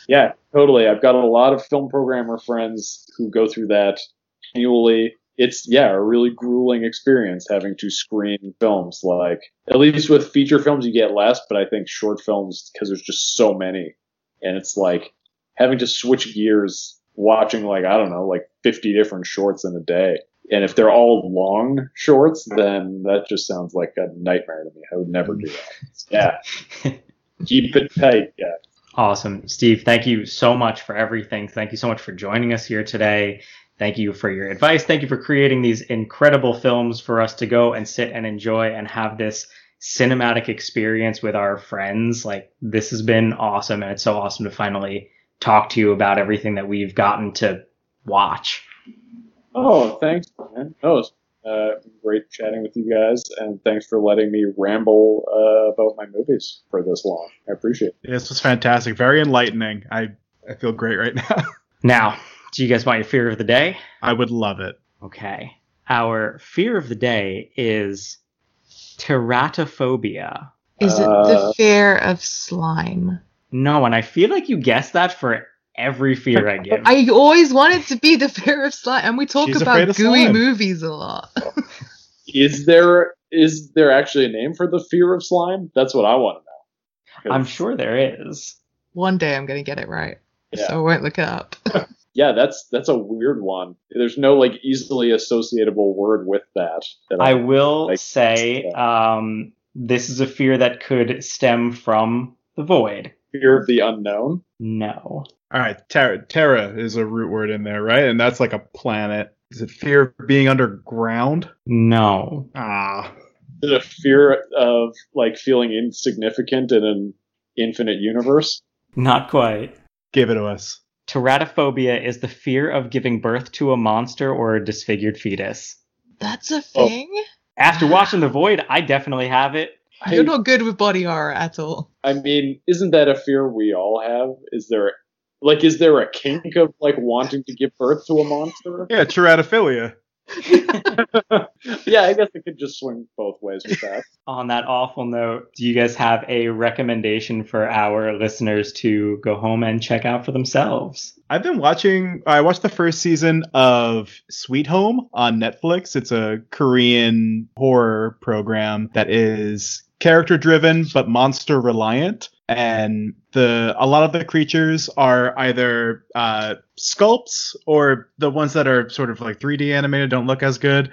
Yeah, totally. I've got a lot of film programmer friends who go through that annually. It's, yeah, a really grueling experience having to screen films. Like, at least with feature films, you get less, but I think short films, because there's just so many, and it's like having to switch gears, watching like, I don't know, like fifty different shorts in a day. And if they're all long shorts, then that just sounds like a nightmare to me. I would never do that. Yeah. Keep it tight, yeah. Awesome. Steve, thank you so much for everything. Thank you so much for joining us here today. Thank you for your advice. Thank you for creating these incredible films for us to go and sit and enjoy and have this cinematic experience with our friends. Like, this has been awesome, and it's so awesome to finally talk to you about everything that we've gotten to watch. Oh, thanks, man. That was uh, great chatting with you guys, and thanks for letting me ramble uh, about my movies for this long. I appreciate it. This was fantastic. Very enlightening. I, I feel great right now. Now, do you guys want your fear of the day? I would love it. Okay. Our fear of the day is teratophobia. Is it the fear of slime? No, and I feel like you guessed that for every fear I give. I always wanted to be the fear of slime, and we talk She's about gooey slime. Movies a lot. Is there is there actually a name for the fear of slime? That's what I want to know. I'm sure there is. One day I'm going to get it right, yeah. So I won't look it up. Yeah, that's that's a weird one. There's no like easily associatable word with that. that I, I will like, say um, this is a fear that could stem from the void. Fear of the unknown? No. All right, Terra. Terra is a root word in there, right? And that's like a planet. Is it fear of being underground? No. Ah. Is it a fear of like feeling insignificant in an infinite universe? Not quite. Give it to us. Teratophobia is the fear of giving birth to a monster or a disfigured fetus. That's a thing? Oh. After watching The Void, I definitely have it. You're I, not good with body horror at all. I mean, isn't that a fear we all have? Is there like is there a kink of like wanting to give birth to a monster? Yeah, teratophilia. Yeah, I guess it could just swing both ways with that. On that awful note, do you guys have a recommendation for our listeners to go home and check out for themselves? I've been watching, I watched the first season of Sweet Home on Netflix. It's a Korean horror program that is character driven, but monster reliant. And the a lot of the creatures are either uh, sculpts or the ones that are sort of like three D animated, don't look as good.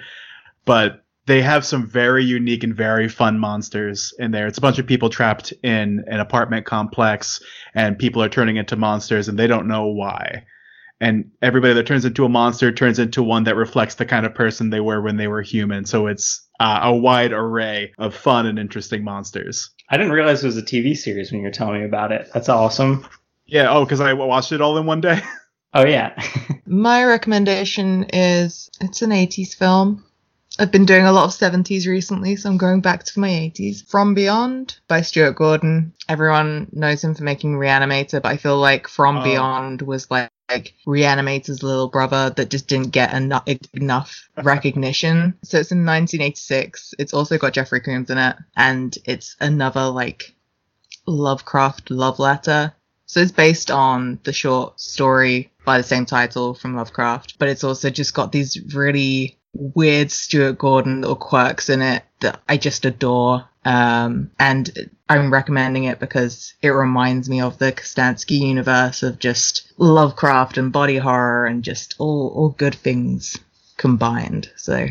But they have some very unique and very fun monsters in there. It's a bunch of people trapped in an apartment complex, and people are turning into monsters, and they don't know why. And everybody that turns into a monster turns into one that reflects the kind of person they were when they were human. So it's uh, a wide array of fun and interesting monsters. I didn't realize it was a T V series when you were telling me about it. That's awesome. Yeah. Oh, because I watched it all in one day. Oh, yeah. My recommendation is it's an eighties film. I've been doing a lot of seventies recently, so I'm going back to my eighties. From Beyond by Stuart Gordon. Everyone knows him for making Reanimator, but I feel like From oh. Beyond was like, like Reanimator's little brother that just didn't get eno- enough recognition. So it's in nineteen eighty-six. It's also got Jeffrey Combs in it, and it's another like Lovecraft love letter. So it's based on the short story by the same title from Lovecraft, but it's also just got these really weird Stuart Gordon little quirks in it that I just adore. Um, and I'm recommending it because it reminds me of the Kostanski universe of just Lovecraft and body horror and just all, all good things combined. So,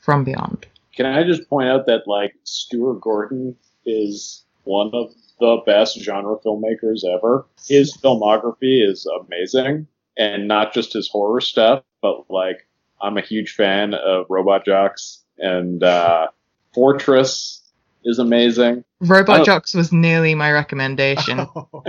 From Beyond. Can I just point out that, like, Stuart Gordon is one of the best genre filmmakers ever. His filmography is amazing, and not just his horror stuff, but, like, I'm a huge fan of Robot Jocks and uh, Fortress is amazing. Robot Jocks was nearly my recommendation. Oh.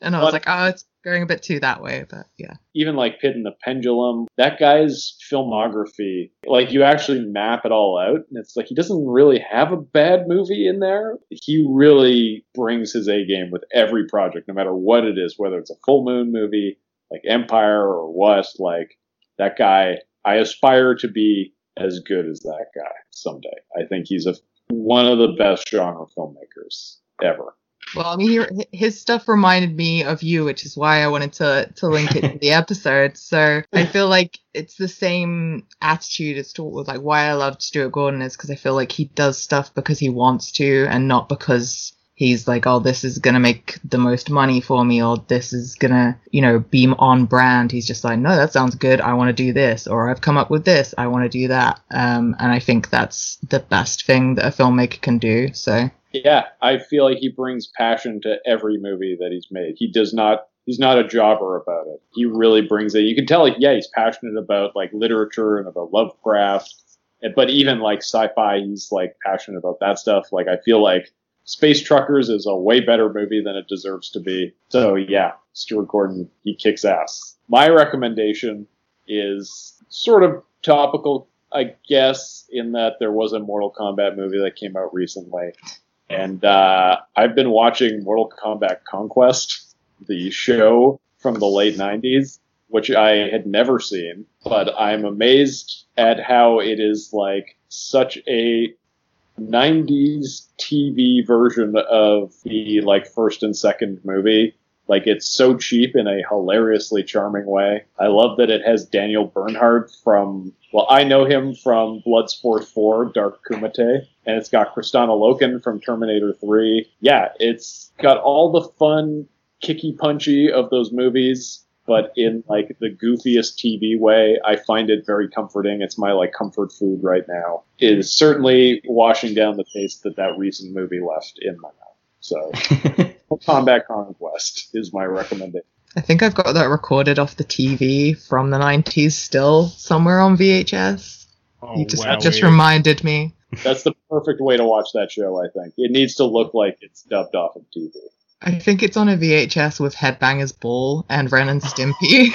And I was but, like, oh, it's going a bit too that way, but yeah. Even like Pit and the Pendulum, that guy's filmography, like you actually map it all out, and it's like he doesn't really have a bad movie in there. He really brings his A game with every project, no matter what it is, whether it's a Full Moon movie, like Empire or West, like that guy, I aspire to be as good as that guy someday. I think he's a one of the best genre filmmakers ever. Well, I mean, he, his stuff reminded me of you, which is why I wanted to to link it to the episode. So I feel like it's the same attitude as to like why I loved Stuart Gordon is because I feel like he does stuff because he wants to and not because he's like, oh, this is going to make the most money for me or this is going to, you know, be on brand. He's just like, no, that sounds good. I want to do this or I've come up with this. I want to do that. Um, and I think that's the best thing that a filmmaker can do. So, yeah, I feel like he brings passion to every movie that he's made. He does not. He's not a jobber about it. He really brings it. You can tell, like, yeah, he's passionate about like literature and about Lovecraft. But even like sci-fi, he's like passionate about that stuff. Like, I feel like Space Truckers is a way better movie than it deserves to be. So, yeah, Stuart Gordon, he kicks ass. My recommendation is sort of topical, I guess, in that there was a Mortal Kombat movie that came out recently. And uh, I've been watching Mortal Kombat Conquest, the show from the late nineties, which I had never seen. But I'm amazed at how it is like such a nineties T V version of the like first and second movie. Like it's so cheap in a hilariously charming way. I love that it has Daniel Bernhard from, well, I know him from Bloodsport four, Dark Kumite, and it's got Kristana Loken from Terminator three. Yeah, it's got all the fun, kicky punchy of those movies, but in like the goofiest T V way. I find it very comforting. It's my like comfort food right now. It is certainly washing down the taste that that recent movie left in my mouth. So Combat Conquest is my recommendation. I think I've got that recorded off the T V from the nineties still somewhere on V H S. Oh, you just, wow, just reminded me. That's the perfect way to watch that show, I think. It needs to look like it's dubbed off of T V. I think it's on a V H S with Headbangers Ball and Ren and Stimpy.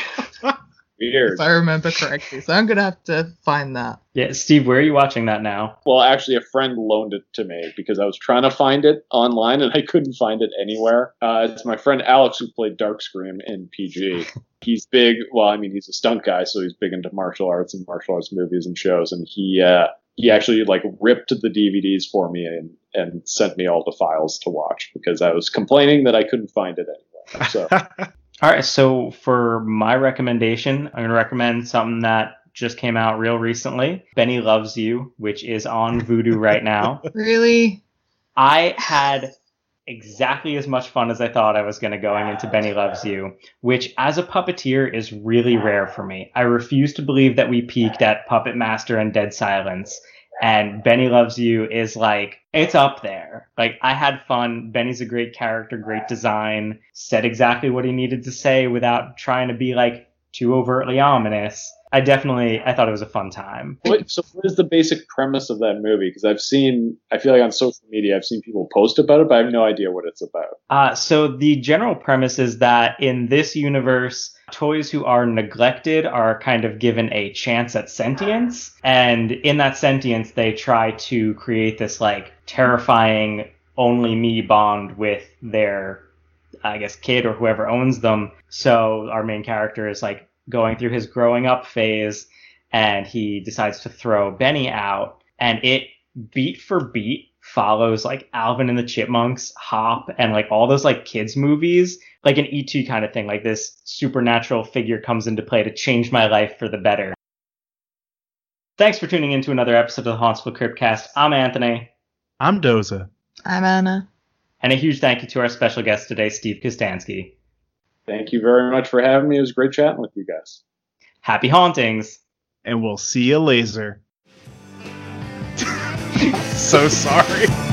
Weird. If I remember correctly, so I'm going to have to find that. Yeah, Steve, where are you watching that now? Well, actually, a friend loaned it to me because I was trying to find it online and I couldn't find it anywhere. Uh, it's my friend Alex who played Dark Scream in P G. He's big. Well, I mean, he's a stunt guy, so he's big into martial arts and martial arts movies and shows. And he uh, he actually like ripped the D V Ds for me and, and sent me all the files to watch because I was complaining that I couldn't find it anywhere. So. All right, so for my recommendation, I'm going to recommend something that just came out real recently. Benny Loves You, which is on Vudu right now. Really? I had exactly as much fun as I thought I was going to going into Benny Loves You, which as a puppeteer is really rare for me. I refuse to believe that we peaked at Puppet Master and Dead Silence. And Benny Loves You is like, it's up there. Like, I had fun. Benny's a great character, great design, said exactly what he needed to say without trying to be, like, too overtly ominous. I definitely, I thought it was a fun time. What, so what is the basic premise of that movie? Because I've seen, I feel like on social media, I've seen people post about it, but I have no idea what it's about. Uh, so the general premise is that in this universe, toys who are neglected are kind of given a chance at sentience. And in that sentience, they try to create this, like, terrifying only me bond with their, I guess, kid or whoever owns them. So our main character is, like, going through his growing up phase, and he decides to throw Benny out, and it beat for beat follows like Alvin and the Chipmunks, Hop, and like all those like kids movies, like an E T kind of thing. Like this supernatural figure comes into play to change my life for the better. Thanks for tuning in to another episode of the Hauntsville Cryptcast. I'm Anthony. I'm Doza. I'm Anna. And a huge thank you to our special guest today, Steve Kostanski. Thank you very much for having me. It was great chatting with you guys. Happy hauntings. And we'll see you later. So sorry.